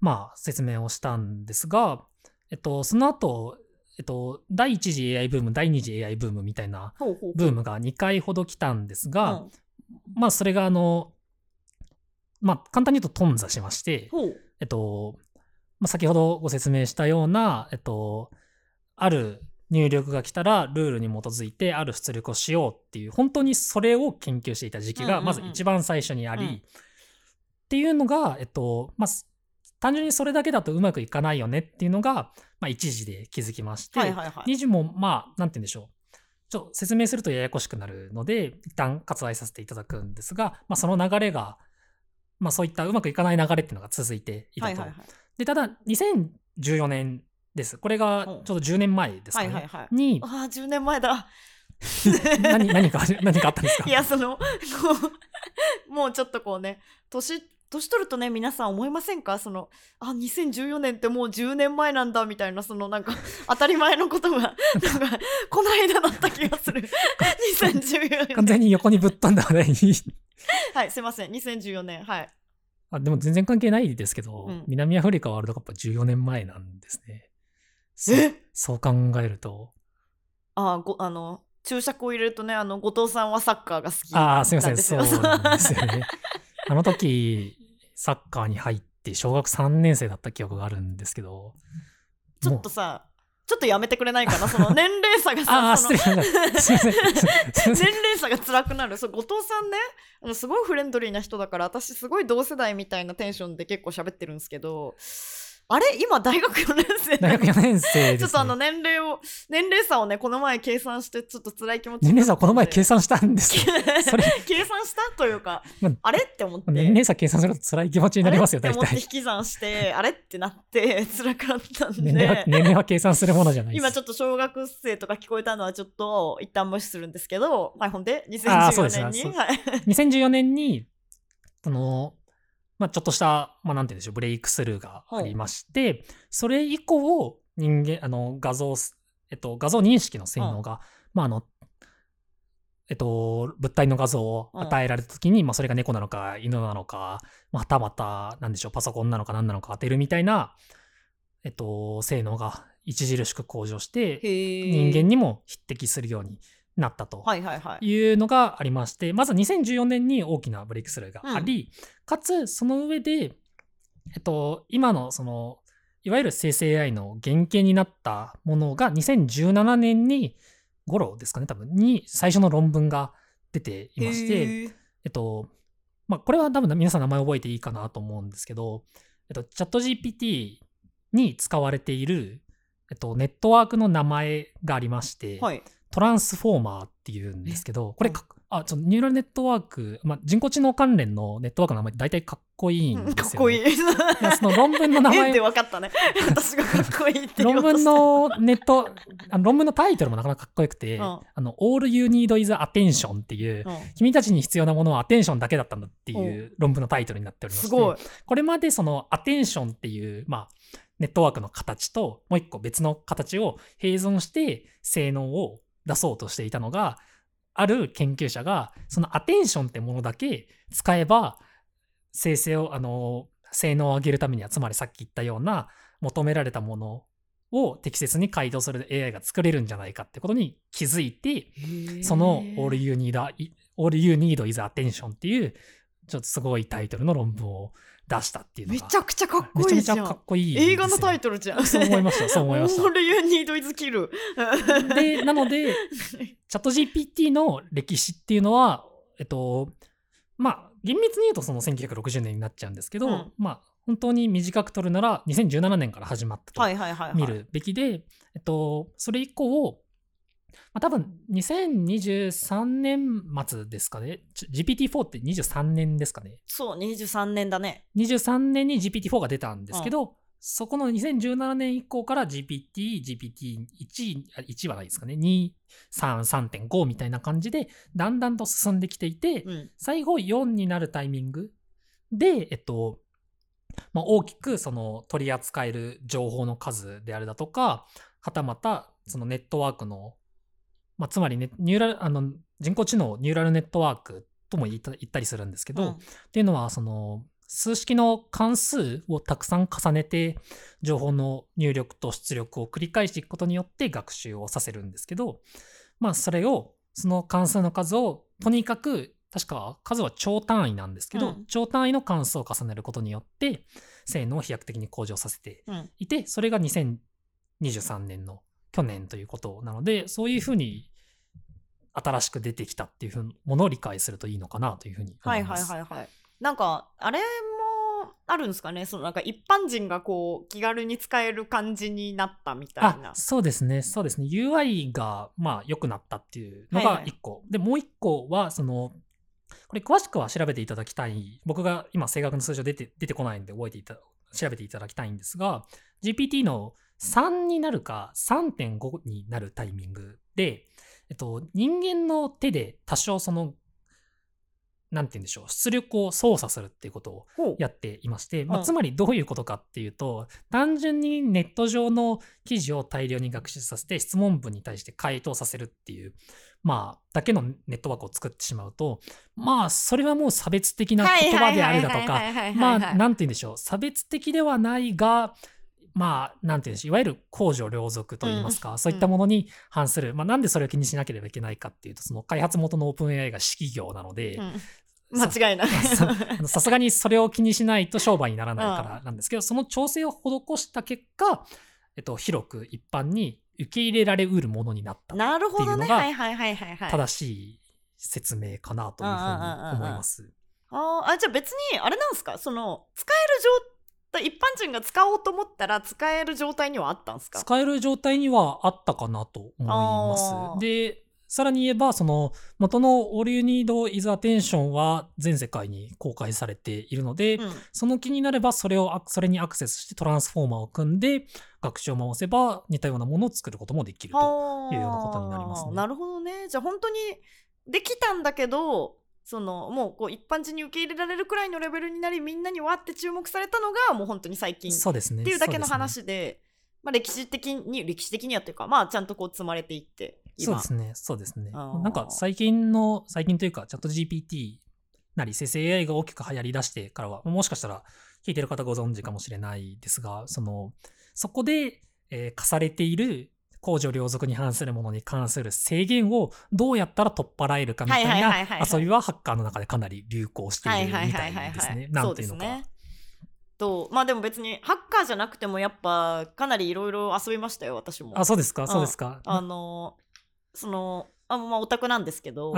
まあ、説明をしたんですが、えっと、その後、えっと、だいいち次 エーアイ ブーム、だいに次 エーアイ ブームみたいなブームがにかいほど来たんですが、うん、まあ、それがあの、まあ、簡単に言うと頓挫しまして、うん、えっとまあ、先ほどご説明したような、えっとある入力が来たらルールに基づいてある出力をしようっていう、本当にそれを研究していた時期がまず一番最初にあり、うんうんうん、っていうのが、えっとまあ、単純にそれだけだとうまくいかないよねっていうのが、まあ、一時で気づきまして、はいはいはい、二時もまあなんて言うんでしょう、ちょっと説明するとややこしくなるので一旦割愛させていただくんですが、まあ、その流れが、まあ、そういったうまくいかない流れっていうのが続いていたと、はいはいはい、でただにせんじゅうよねんです。これがちょうどじゅうねんまえですかね、はいはいはい、にああじゅうねんまえだ何, 何, か何かあったんですか。いや、そのこうもうちょっとこうね、 年, 年取るとね、皆さん思いませんか、そのあにせんじゅうよねんってもうじゅうねんまえなんだみたいな、そのなんか当たり前のことがなんかこの間だった気がするにせんじゅうよねん完全に横にぶっ飛んだ話題にはい、すいません、にせんじゅうよねん、はい、あでも全然関係ないですけど、うん、南アフリカワールドカップはじゅうよねんまえなんですね。え、そう考えると、ああ、ごあの注釈を入れるとね、あの後藤さんはサッカーが好きなんですよ。あ、すみません、そうなんですよねあの時サッカーに入って小学さんねん生だった記憶があるんですけど、ちょっとさ、ちょっとやめてくれないかな、その年齢差がさあ、その失礼すみません年齢差が辛くなる。そう、後藤さんね、あのすごいフレンドリーな人だから、私すごい同世代みたいなテンションで結構喋ってるんですけど、あれ今大学よねん生、大学よねん生です、ね、ちょっとあの年齢を年齢差をね、この前計算してちょっと辛い気持ち、年齢差をこの前計算したんですそれ計算したというか、まあ、あれって思って、年齢差計算すると辛い気持ちになりますよ、大体あれって思って引き算してあれってなって辛くなったんで、年齢は、年齢は計算するものじゃないです。今ちょっと小学生とか聞こえたのはちょっと一旦無視するんですけど、はい、ほんでにせんじゅうよねんに、はい、にせんじゅうよねんにあのまあ、ちょっとした、まあ、なんて言うんでしょう、ブレイクスルーがありまして、はい、それ以降人間あの画像、えっと、画像認識の性能が、うん、まああのえっと、物体の画像を与えられた時に、うん、まあ、それが猫なのか犬なのか、まあ、はたまたなんでしょう、パソコンなのか何なのか当てるみたいな、えっと、性能が著しく向上して、人間にも匹敵するようになったというのがありまして、はいはいはい、まずにせんじゅうよねんに大きなブレイクスルーがあり、うん、かつその上で、えっと、今のそのいわゆる生成 エーアイ の原型になったものがにせんじゅうななねんに頃ですかね、多分に最初の論文が出ていまして、えっとまあ、これは多分皆さん名前覚えていいかなと思うんですけど、えっと、チャット ジーピーティー に使われている、えっと、ネットワークの名前がありまして、はい、トランスフォーマーっていうんですけど、これか、あ、ちょっとニューラルネットワーク、まあ、人工知能関連のネットワークの名前って大体かっこいいんですよ、ね、かっこいいその論文の名前って分かったね私がかっこいいって言おうとした論文のネットあの論文のタイトルもなかなかかっこよくて、うん、あの All You Need Is Attention っていう、うん、君たちに必要なものはアテンションだけだったんだっていう論文のタイトルになっておりまして、うん、すごい。これまでそのアテンションっていう、まあ、ネットワークの形ともう一個別の形を併存して性能を出そうとしていたのが、ある研究者がそのアテンションってものだけ使えば生成をあの性能を上げるためには、つまりさっき言ったような求められたものを適切に回答する エーアイ が作れるんじゃないかってことに気づいて、その All You Need All You Need Is Attention っていうちょっとすごいタイトルの論文を出したっていうのがめちゃくちゃかっこいいじゃん。めちゃめちゃかっこいい映画のタイトルじゃん。そう思いましたそう思いました。All You Need Is Kill で、なのでChatGPT の歴史っていうのはえっとまあ厳密に言うとそのせんきゅうひゃくろくじゅうねんになっちゃうんですけど、うん、まあ本当に短く取るならにせんじゅうななねんから始まったと見るべきで、はいはいはいはい、えっと、それ以降、まあ、多分にせんにじゅうさんねん末ですかね。 ジーピーティーフォー ってにじゅうさんねんですかね。そうにじゅうさんねんだね。にじゅうさんねんに ジーピーティーフォー が出たんですけど、うん、そこのにせんじゅうななねん以降から ジーピーティー、ジーピーティーワン、いちはないですかね、に、さん、さんてんご みたいな感じでだんだんと進んできていて、うん、最後よんになるタイミングでえっとまあ、大きくその取り扱える情報の数であるだとか、はたまたそのネットワークの、まあ、つまりね、ニューラルあの人工知能ニューラルネットワークとも言った、言ったりするんですけど、うん、っていうのはその数式の関数をたくさん重ねて情報の入力と出力を繰り返していくことによって学習をさせるんですけど、まあ、それをその関数の数をとにかく確か数は兆単位なんですけど、うん、兆単位の関数を重ねることによって性能を飛躍的に向上させていて、うん、それがにせんにじゅうさんねんの去年ということなので、そういうふうに新しく出てきたっていうものを理解するといいのかなというふうに思います。はいはいはいはい。なんかあれもあるんですかね、そのなんか一般人がこう気軽に使える感じになったみたいな。あ、そうですねそうですね。 ユーアイ がまあ良くなったっていうのがいっこ、はいはい、でもういっこはそのこれ詳しくは調べていただきたい、僕が今正確な数字が出て、出てこないんで覚えていた調べていただきたいんですが、 ジーピーティー のさんになるか さんてんご になるタイミングで、えっと、人間の手で多少そのなんて言うんでしょう、出力を操作するっていうことをやっていまして、まあ、つまりどういうことかっていうと、単純にネット上の記事を大量に学習させて質問文に対して回答させるっていう、まあ、だけのネットワークを作ってしまうと、まあそれはもう差別的な言葉であるだとか、まあなんて言うんでしょう、差別的ではないが、まあ、なんていうんでしょう、いわゆる公序良俗といいますか、うん、そういったものに反する、うん、まあ、なんでそれを気にしなければいけないかっていうと、その開発元のオープン エーアイ が私企業なので、うん、間違いない。さすがにそれを気にしないと商売にならないからなんですけど、うん、その調整を施した結果、えっと、広く一般に受け入れられうるものになったっていうのが正しい説明かなというふうに思います。ああ、じゃあ別にあれなんですか、その使える状態一般人が使おうと思ったら使える状態にはあったんですか？使える状態にはあったかなと思います。でさらに言えば、その元の All You Need Is Attention は全世界に公開されているので、うん、その気になればそれをそれにアクセスしてトランスフォーマーを組んで学習を回せば似たようなものを作ることもできるというようなことになりますね。なるほどね。じゃあ本当にできたんだけど、そのもうこう一般人に受け入れられるくらいのレベルになり、みんなにわって注目されたのがもう本当に最近っていうだけの話 で, で,、ねでねまあ、歴史的に歴史的にはというか、まあちゃんとこう積まれていって今。そうですねそうですね。なんか最近の最近というか、チャット ジーピーティー なり生成 エーアイ が大きく流行りだしてからは、もしかしたら聞いてる方ご存知かもしれないですが、そのそこで、えー、課されている公序良俗に反するものに関する制限をどうやったら取っ払えるかみたいな遊びはハッカーの中でかなり流行しているみたいですね。なんていうのか、そうですね。とまあでも別にハッカーじゃなくてもやっぱかなりいろいろ遊びましたよ、私も。あ、そうですかそうですか。あのそのあまあオタクなんですけど、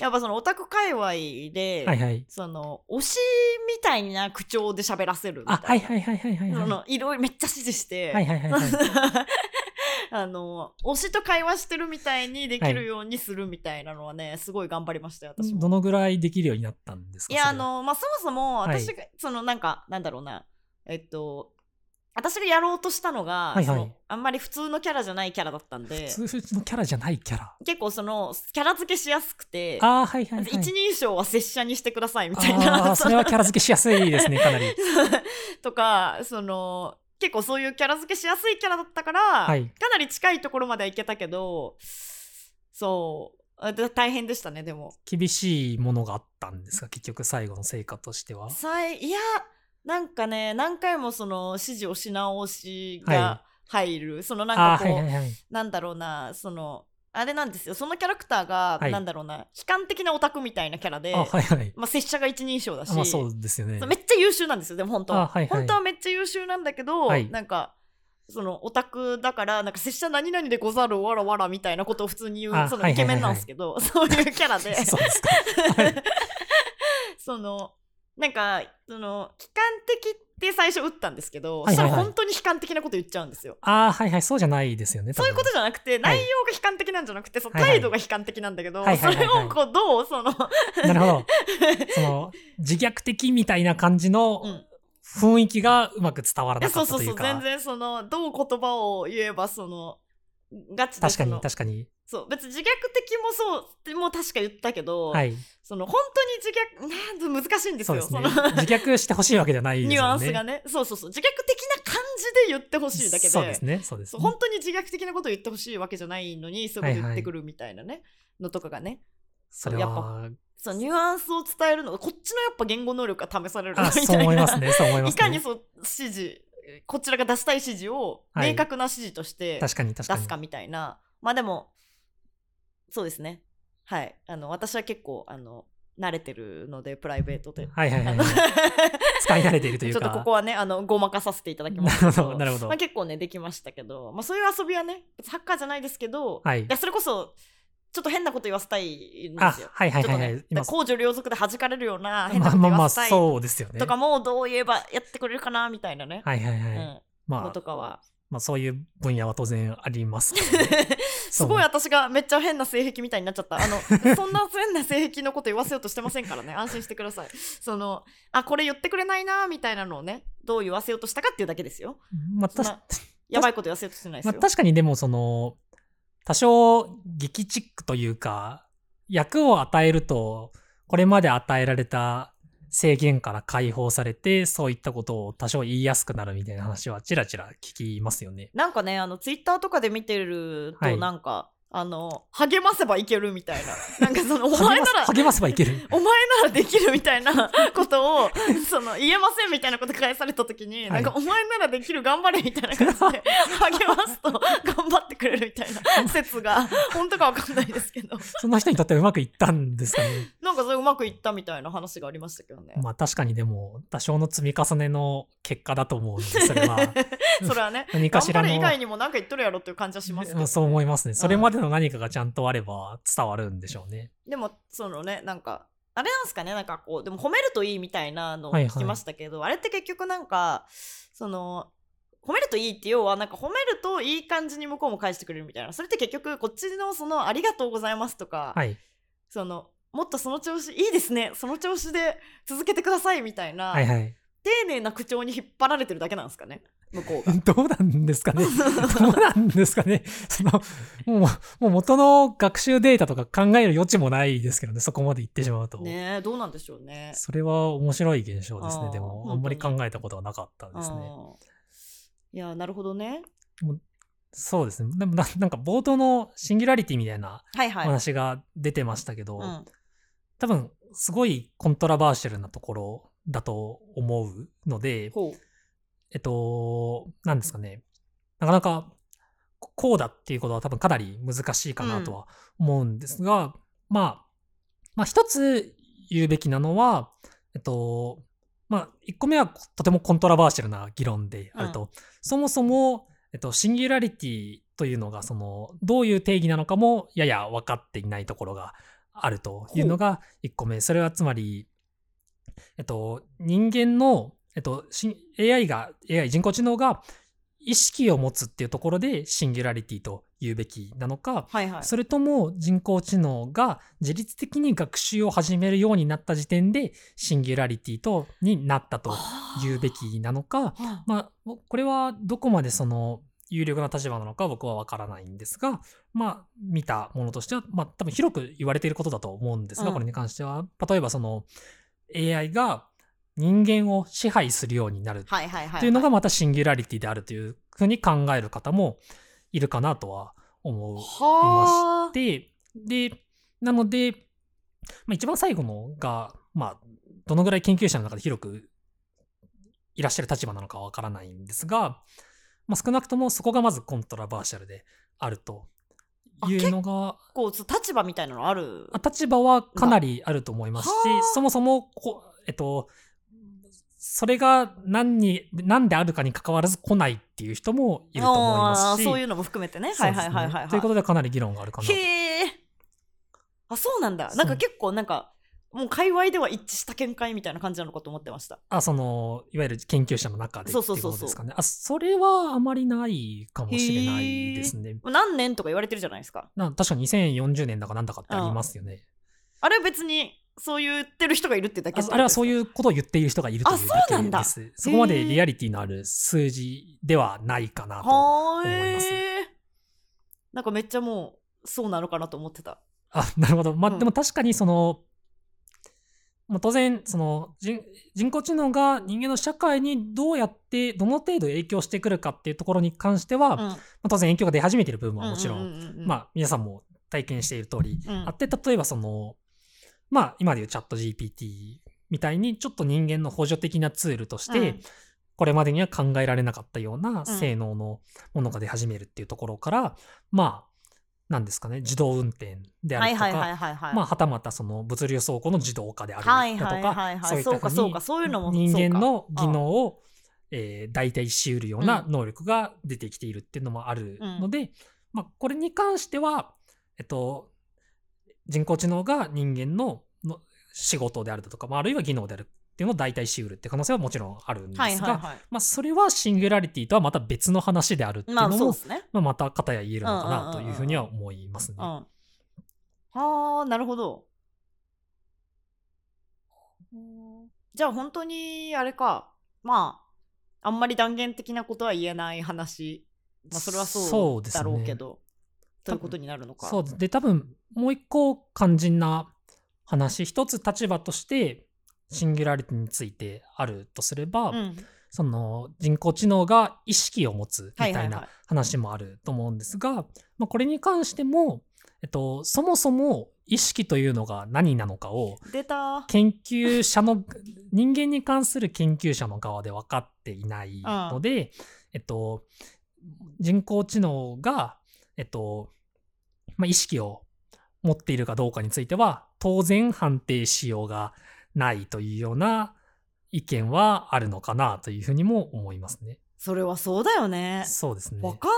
やっぱそのオタク界隈ではい、はい、その推しみたいな口調で喋らせるみたいな、あ、はいはいはいはいはい、そのいろいろめっちゃ指示して、はいはいはいはい。あの推しと会話してるみたいにできるようにするみたいなのはね、はい、すごい頑張りましたよ、私も。どのぐらいできるようになったんですか？いや、あの、まあ、そもそも私が、はい、そのなんかなんだろうな、えっと私がやろうとしたのが、はいはい、そのあんまり普通のキャラじゃないキャラだったんで、普通のキャラじゃないキャラ、結構そのキャラ付けしやすくて、あ、はいはいはい、一人称は拙者にしてくださいみたいな。あそれはキャラ付けしやすいですね、かなり。とかその結構そういうキャラ付けしやすいキャラだったから、はい、かなり近いところまではいけたけど、そう大変でしたね。でも厳しいものがあったんですが、結局最後の成果としては。さいやなんかね、何回もその指示をし直しが入る、はい、そのなんかこう、はいはいはい、なんだろうな、そのあれなんですよ、そのキャラクターが、はい、なんだろうな、悲観的なオタクみたいなキャラで、あ、はいはい、まあ、拙者が一人称だし、まあ、そうですよね、めっちゃ優秀なんですよ。でも本当は、はいはい、本当はめっちゃ優秀なんだけど、はい、なんかそのオタクだから、なんか拙者何々でござるわらわらみたいなことを普通に言う、そのイケメンなんですけど、はいはいはいはい、そういうキャラでそうですか、はい、そのなんかその悲観的って最初打ったんですけど、はいはいはい、そしたら本当に悲観的なこと言っちゃうんですよ。ああ、はいはい、そうじゃないですよね。そういうことじゃなくて、内容が悲観的なんじゃなくて、はい、その態度が悲観的なんだけど、はいはい、それをこうどうそのなるほど、その自虐的みたいな感じの、うん、雰囲気がうまく伝わらなかったというか、そうそうそう、全然そのどう言葉を言えばそのガチで、確かに確かに、そう別に自虐的もそうもう確か言ったけど、はい、その本当に自虐なん難しいんですよ。そうですね、その自虐してほしいわけじゃないですよね。ニュアンスがね、そうそうそう、自虐的な感じで言ってほしいだけで、そうですね、そうですね、本当に自虐的なことを言ってほしいわけじゃないのにすぐ言ってくるみたいなね、はいはい、のとかがね、それはやっぱそのニュアンスを伝えるのがこっちのやっぱ言語能力が試されるみたいな、そう思いますね、そう思いますね、いかにそう指示、こちらが出したい指示を明確な指示として出すかみたいな、はい、まあでもそうですね、はい、あの私は結構あの慣れてるのでプライベートで、はいはいはい、使い慣れているというかちょっとここはねあのごまかさせていただきますけど、なるほど、まあ、結構ねできましたけど、まあ、そういう遊びはねハッカーじゃないですけど、はい、いやそれこそちょっと変なこと言わせたいんですよ。はいはいはい、はい、ちょっとね、公序良俗で弾かれるような変なこと言わせたいとかもうどう言えばやってくれるかなみたいなね。はいはいはい。うん、まあとかは、まあそういう分野は当然あります、ね。すごい私がめっちゃ変な性癖みたいになっちゃった。あのそんな変な性癖のこと言わせようとしてませんからね。安心してください。そのあこれ言ってくれないなみたいなのをねどう言わせようとしたかっていうだけですよ。まあ、やばいこと言わせようとしてないですよ。まあ、確かにでもその。多少劇チックというか役を与えるとこれまで与えられた制限から解放されてそういったことを多少言いやすくなるみたいな話はちらちら聞きますよね。なんかねあのツイッターとかで見てるとなんか、はい、あの励ませばいけるみたいななんかそのお前なら励ませばいけるお前ならできるみたいなことをその言えませんみたいなこと返された時に、はい、なんかお前ならできる頑張れみたいな感じで励ますと頑張ってくれるみたいな説が本当か分かんないですけどその人にとってはうまくいったんですかね。なんかそれうまくいったみたいな話がありましたけどね。まあ確かにでも多少の積み重ねの結果だと思うんですそれはそれはね何かしらの頑張れ以外にも何か言っとるやろっていう感じはしますけど、ね、そう思いますね。それまでの何かがちゃんとあれば伝わるんでしょうね。でもそのねなんかあれなんですかねなんかこうでも褒めるといいみたいなのを聞きましたけど、はいはい、あれって結局なんかその褒めるといいって要はなんか褒めるといい感じに向こうも返してくれるみたいな、それって結局こっちのそのありがとうございますとか、はい、そのもっとその調子いいですねその調子で続けてくださいみたいな、はいはい、丁寧な口調に引っ張られてるだけなんですかね向こうが。どうなんですかねどうなんですかねそのもう、もう元の学習データとか考える余地もないですけどねそこまで行ってしまうとね。どうなんでしょうね。それは面白い現象ですね。でもあんまり考えたことはなかったですね。いやなるほどね。そうですね。でも な, なんか冒頭のシンギュラリティみたいな話が出てましたけど、はいはいうん、多分すごいコントラバーシャルなところだと思うので、ほうえっと、なんですかね、なかなかこうだっていうことは多分かなり難しいかなとは思うんですが、うんまあ、まあ一つ言うべきなのは、えっとまあ、いっこめはとてもコントラバーシャルな議論であると、うん、そもそも、えっと、シンギュラリティというのがそのどういう定義なのかもやや分かっていないところがあるというのがいっこめ。それはつまり、えっと、人間のえっと、エーアイ が エーアイ 人工知能が意識を持つっていうところでシンギュラリティと言うべきなのか、はいはい、それとも人工知能が自律的に学習を始めるようになった時点でシンギュラリティとになったと言うべきなのか、まあ、これはどこまでその有力な立場なのか僕は分からないんですが、まあ、見たものとしては、まあ、多分広く言われていることだと思うんですが、うん、これに関しては例えばその エーアイ が人間を支配するようになるというのがまたシンギュラリティであるというふうに考える方もいるかなとは思いまして、でなので、まあ、一番最後のが、まあ、どのぐらい研究者の中で広くいらっしゃる立場なのかわからないんですが、まあ、少なくともそこがまずコントラバーシャルであるというのが結構立場みたいなのある？立場はかなりあると思いますし、そもそもこ、えっと、それが 何に、何であるかに関わらず来ないっていう人もいると思いますし、そういうのも含めてね、はいはいはいはい、はい、ということでかなり議論があるかなと。へー、あ、そうなんだ。なんか結構なんかもう界隈では一致した見解みたいな感じなのかと思ってました。あ、そのいわゆる研究者の中でっていうことですかね。そうそうそうそう。あ、それはあまりないかもしれないですね。何年とか言われてるじゃないですか。なん確かにせんよんじゅうねんだかなんだかってありますよね。 あ, あれは別にそう言ってる人がいるってだけですか。あれはそういうことを言っている人がいるというだけです。 そ, そこまでリアリティのある数字ではないかなと思います。なんかめっちゃもうそうなのかなと思ってた。あ、なるほど。まあ、うん、でも確かにそのまあ、当然その 人, 人工知能が人間の社会にどうやってどの程度影響してくるかっていうところに関しては、うんまあ、当然影響が出始めている部分はもちろんまあ皆さんも体験している通りあって、うん、例えばそのまあ今でいうチャット ジーピーティー みたいにちょっと人間の補助的なツールとしてこれまでには考えられなかったような性能のものが出始めるっていうところからまあなんですかね、自動運転であるとか、まあはたまたその物流倉庫の自動化であるだとか、そういった風に人間の技能をえ代替しうるような能力が出てきているっていうのもあるので、うんまあ、これに関しては、えっと、人工知能が人間 の, の仕事であるだとか、まあ、あるいは技能であるっていうのを代替しうるって可能性はもちろんあるんですが、はいはいはいまあ、それはシンギュラリティとはまた別の話であるっていうのも、まあねまあ、また片や言えるのかなというふうには思いますね。うんうんうんうん、あー、なるほど。じゃあ本当にあれか、まああんまり断言的なことは言えない話、まあ、それはそうだろうけど、そうですね、ということになるのか。そうで、多分もう一個肝心な話、一つ立場としてシンギュラリティについてあるとすれば、うん、その人工知能が意識を持つみたいな話もあると思うんですが、はいはいはいまあ、これに関しても、えっと、そもそも意識というのが何なのかを研究者の人間に関する研究者の側で分かっていないので、えっと、人工知能が、えっとまあ、意識を持っているかどうかについては当然判定しようがないというような意見はあるのかなというふうにも思いますね。それはそうだよね。そうですね。わか、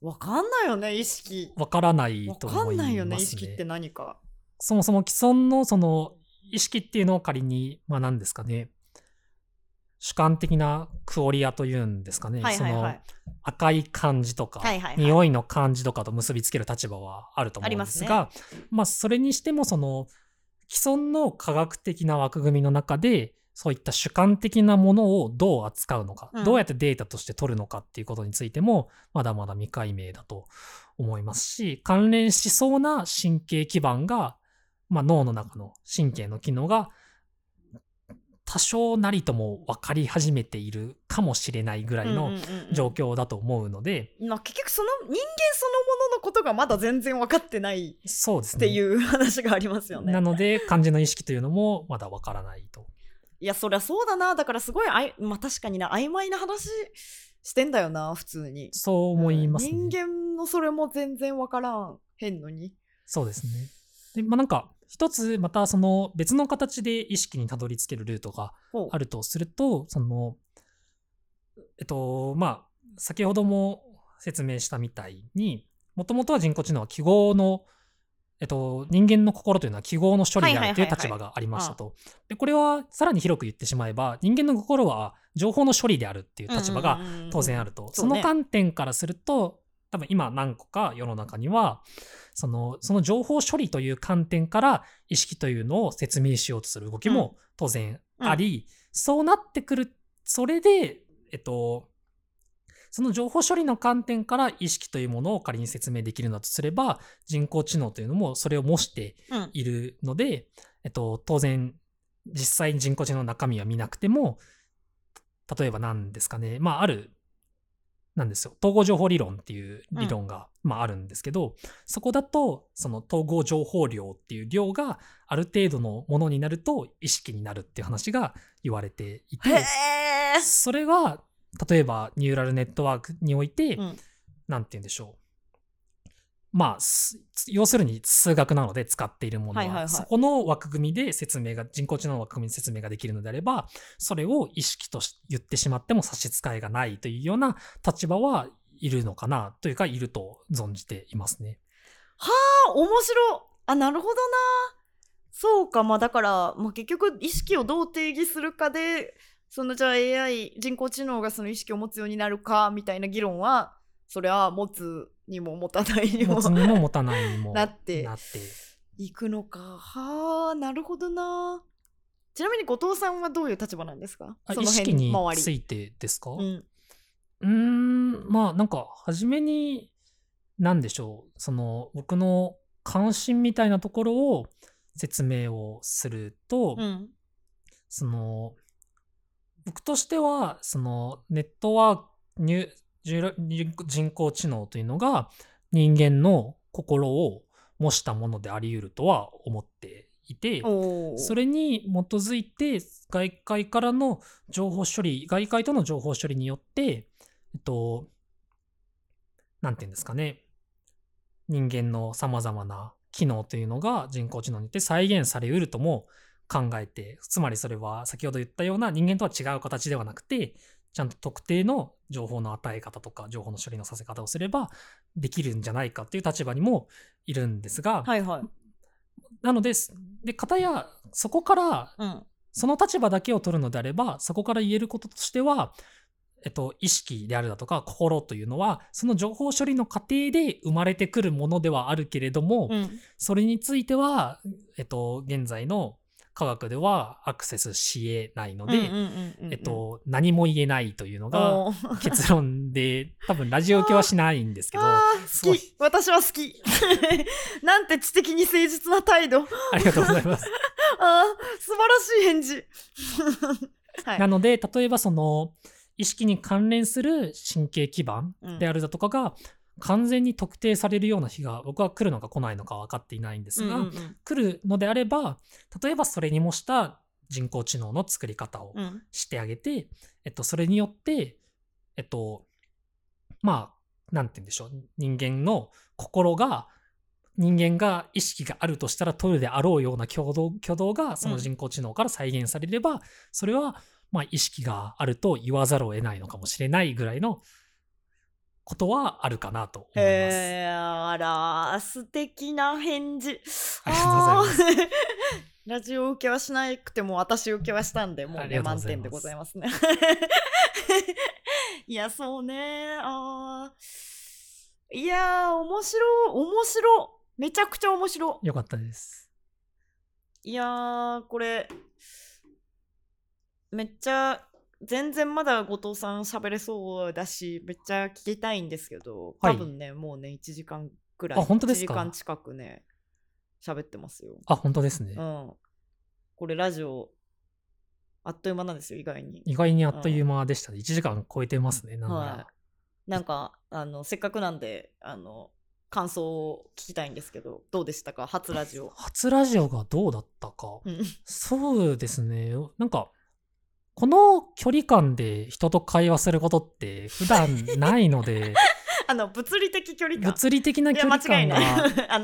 わかんないよね、意識。わからないと思いますね。わかんないよね、意識って何か。そもそも既存のその意識っていうのを仮に、まあ何ですかね、主観的なクオリアというんですかね、はいはいはい、その赤い感じとか、はいはいはい、匂いの感じとかと結びつける立場はあると思うんですが、ありますね。まあそれにしてもその既存の科学的な枠組みの中でそういった主観的なものをどう扱うのか、うん、どうやってデータとして取るのかっていうことについてもまだまだ未解明だと思いますし、関連しそうな神経基盤が、まあ、脳の中の神経の機能が多少なりとも分かり始めているかもしれないぐらいの状況だと思うので、うんうんうん、まあ、結局その人間そのもののことがまだ全然分かってないっていう話がありますよね。なので漢字の意識というのもまだ分からないと。いや、そりゃそうだな。だからすごいあい、まあ、確かにな、曖昧な話してんだよな、普通に。そう思いますね、うん、人間のそれも全然分からんへんのに。そうですね。で、まあ、なんか一つまたその別の形で意識にたどり着けるルートがあるとすると、そのえっとまあ先ほども説明したみたいに、もともとは人工知能は記号のえっと人間の心というのは記号の処理であるという立場がありましたと。で、これはさらに広く言ってしまえば人間の心は情報の処理であるっていう立場が当然あると。その観点からすると多分今何個か世の中にはそ の, その情報処理という観点から意識というのを説明しようとする動きも当然あり、うんうん、そうなってくる。それで、えっと、その情報処理の観点から意識というものを仮に説明できるのだとすれば、人工知能というのもそれを模しているので、うんえっと、当然実際に人工知能の中身は見なくても、例えば何ですかね、まああるなんですよ、統合情報理論っていう理論が、うんまあ、あるんですけど、そこだとその統合情報量っていう量がある程度のものになると意識になるっていう話が言われていて、それは例えばニューラルネットワークにおいて、うん、なんて言うんでしょう、まあ、要するに数学なので使っているものは、はいはいはい、そこの枠組みで説明が、人工知能の枠組みで説明ができるのであれば、それを意識と言ってしまっても差し支えがないというような立場はいるのかなというか、いると存じていますね。はあ、面白。あ、なるほどな。そうか、まあだから、まあ、結局意識をどう定義するかで、そのじゃあ エーアイ、人工知能がその意識を持つようになるかみたいな議論は、それは持つにも持たないにも持つにも持たないにもなっていくのか。はあ、なるほどな。ちなみに後藤さんはどういう立場なんですか？その辺についてですか？うん、うーん、まあなんか初めに何でしょう、その僕の関心みたいなところを説明をすると、うん、その僕としてはそのネットワークに人工知能というのが人間の心を模したものであり得るとは思っていて、それに基づいて外界からの情報処理、外界との情報処理によって、えっと、なんていうんですかね、人間のさまざまな機能というのが人工知能によって再現されうるとも考えて、つまりそれは先ほど言ったような人間とは違う形ではなくて、ちゃんと特定の情報の与え方とか情報の処理のさせ方をすればできるんじゃないかという立場にもいるんですが、はいはい、なので、で、片やそこから、うん、その立場だけを取るのであれば、そこから言えることとしては、えっと、意識であるだとか心というのはその情報処理の過程で生まれてくるものではあるけれども、うん、それについては、えっと、現在の科学ではアクセスし得ないので、えっと、何も言えないというのが結論で、多分ラジオ受けはしないんですけど、好き、私は好きなんて知的に誠実な態度ありがとうございますあ、素晴らしい返事、はい、なので例えばその意識に関連する神経基盤であるだとかが、うん、完全に特定されるような日が僕は来るのか来ないのか分かっていないんですが、うんうんうん、来るのであれば、例えばそれに模した人工知能の作り方をしてあげて、うん、えっと、それによって、えっと、まあなんて言うんでしょう、人間の心が、人間が意識があるとしたら取るであろうような挙動、挙動がその人工知能から再現されれば、うん、それはまあ意識があると言わざるを得ないのかもしれないぐらいのことはあるかなと思います。えー、あら、素敵な返事。ありがとうございます。ラジオ受けはしなくても私受けはしたんで、もうね、満点でございますね。いや、そうね。あ、いや、面白、面白、めちゃくちゃ面白。よかったです。いや、これめっちゃ。全然まだ後藤さん喋れそうだし、めっちゃ聞きたいんですけど、多分ね、はい、もうねいちじかんくらい、いちじかん近くね喋ってますよ。あ、本当ですね、うん、これラジオあっという間なんですよ。意外に意外にあっという間でしたね、うん、いちじかん超えてますね。なんか、はい、なんかあのせっかくなんであの感想を聞きたいんですけど、どうでしたか、初ラジオ。初ラジオがどうだったかそうですね、なんかこの距離感で人と会話することって普段ないのであの物理的距離感、物理的な距離感が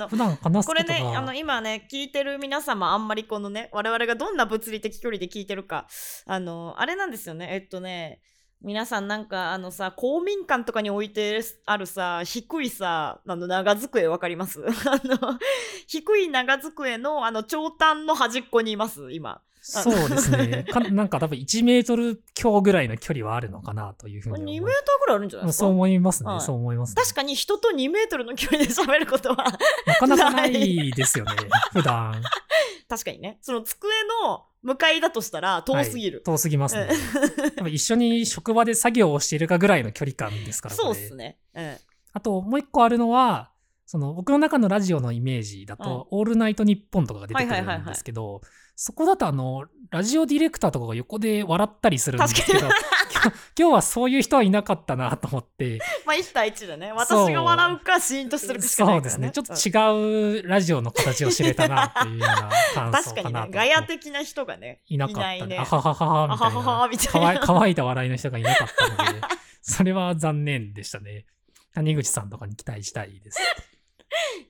普段話すことがこれね、あの今ね聞いてる皆様、あんまりこのね我々がどんな物理的距離で聞いてるか、あのあれなんですよね、えっとね皆さんなんかあのさ、公民館とかに置いてあるさ、低いさ、あの長机わかりますあの低い長机のあの長端の端っこにいます今。そうですねか、なんか多分いちメートル強ぐらいの距離はあるのかなというふうに思います。にメートルぐらいあるんじゃないですか。そう思いますね、はい、そう思いますね。確かに人とにメートルの距離で喋ることはなかなかないですよね普段。確かにね、その机の向かいだとしたら遠すぎる、はい、遠すぎますね一緒に職場で作業をしているかぐらいの距離感ですからこれ。そうですね、うん、あともう一個あるのは、その僕の中のラジオのイメージだと、うん、オールナイトニッポンとかが出てくるんですけど、はいはいはいはい、そこだとあのラジオディレクターとかが横で笑ったりするんですけど今日はそういう人はいなかったなと思ってまあいち対いちでね、私が笑うかシーンとするかしかないからね。そうですね、ちょっと違うラジオの形を知れたなっていうような感想かなと。確かにね、ガヤ的な人がねいなかったね、いないね、あはははみたいな乾いた笑いの人がいなかったのでそれは残念でしたね。谷口さんとかに期待したいです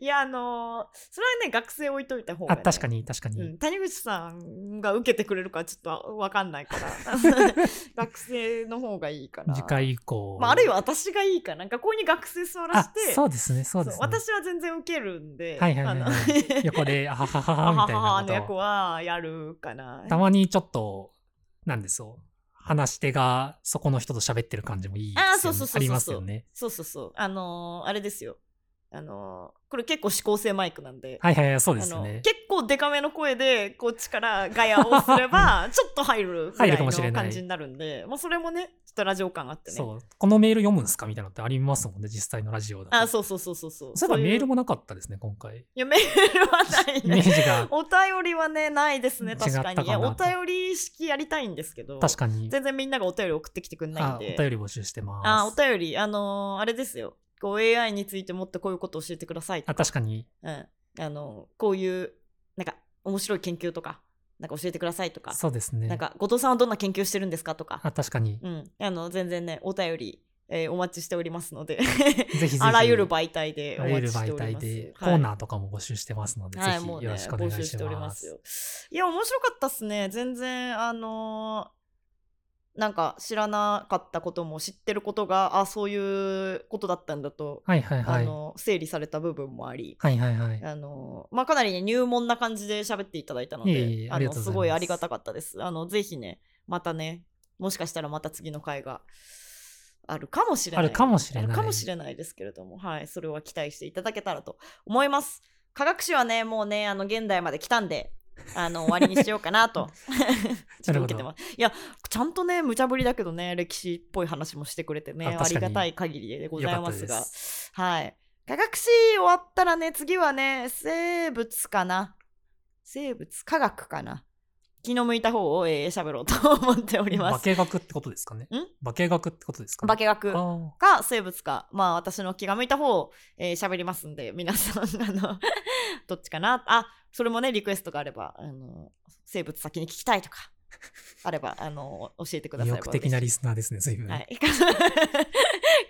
いや、あのー、それはね学生置いといた方が、ね、あ確かに確かに、うん、谷口さんが受けてくれるかちょっと分かんないから学生の方がいいから次回以降、まあ、あるいは私がいいかな、学校に学生座らせて、あそうですねそうですね、私は全然受けるんで、はいはいはい、はい、横であははははみたいなことあはははの役はやるかな。たまにちょっとなんでそう話し手がそこの人と喋ってる感じもいいですよね。ありますよね。そうそうそう、あのー、あれですよ、あのー、これ結構指向性マイクなんで、はいはいはい、そうですね、あのー、結構デカめの声でこっちからガヤをすればちょっと入るぐらいの感じになるんで、もうそれもねちょっとラジオ感があってね、そうこのメール読むんすかみたいなのってありますもんね、実際のラジオだと。あそうそうそうそうそう、そういえばメールもなかったですね今回。いやメールはないねイメージがお便りはねないですね。確かに、いやお便り式やりたいんですけど、確かに全然みんながお便り送ってきてくんないんで、あお便り募集してます。あお便り、あのー、あれですよ、こう エーアイ についてもっとこういうことを教えてくださいとか、あ確かに、うん、あのこういうなんか面白い研究とかなんか教えてくださいとか、そうですね、なんか後藤さんはどんな研究してるんですかとか、あ確かに、うん、あの全然ねお便り、えー、お待ちしておりますのでぜひぜひあらゆる媒体でお待ちしております。はい、コーナーとかも募集してますので、はい、ぜひよろしくお願いします。はい、もうね、募集しておりますよ。いや面白かったっすね、全然あのーなんか知らなかったことも知ってることが、あそういうことだったんだと、はいはいはい、あの整理された部分もあり、はいはいはい、あのまあ、かなり、ね、入門な感じで喋っていただいたので、いえいえ、あのすごいありがたかったです。あのぜひねまたね、もしかしたらまた次の回があるかもしれないあるかもしれないあるかもしれないですけれども、はい、それは期待していただけたらと思います。科学史はねもうねあの現代まで来たんであの終わりにしようかなとちょっと受けてます。いやちゃんとね無茶ぶりだけどね歴史っぽい話もしてくれてね あ, ありがたい限りでございますが、はい、科学史終わったらね次はね生物かな生物科学かな気の向いた方をえー、しゃべろうと思っております。化学ってことですかね。ん？化学ってことですかね。化学か生物か、まあ私の気が向いた方をえー、しゃべりますんで、皆さんあのどっちかな。あ、それもねリクエストがあれば、あの生物先に聞きたいとかあればあの教えてください。魅力的なリスナーですね随分。はい。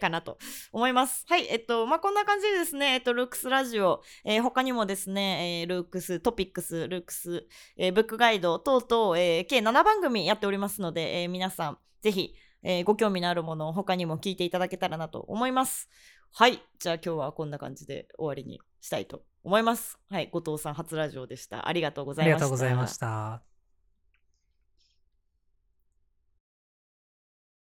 かなと思います。はい、えっとまあこんな感じでですね、えっとルークスラジオ、えー、他にもですね、えー、ルークストピックス、ルークス、えー、ブックガイド等々、えー、計ななばんぐみやっておりますので、えー、皆さんぜひ、えー、ご興味のあるものを他にも聞いていただけたらなと思います。はい、じゃあ今日はこんな感じで終わりにしたいと思います。はい、後藤さん初ラジオでした。ありがとうございました。ありがとうございました。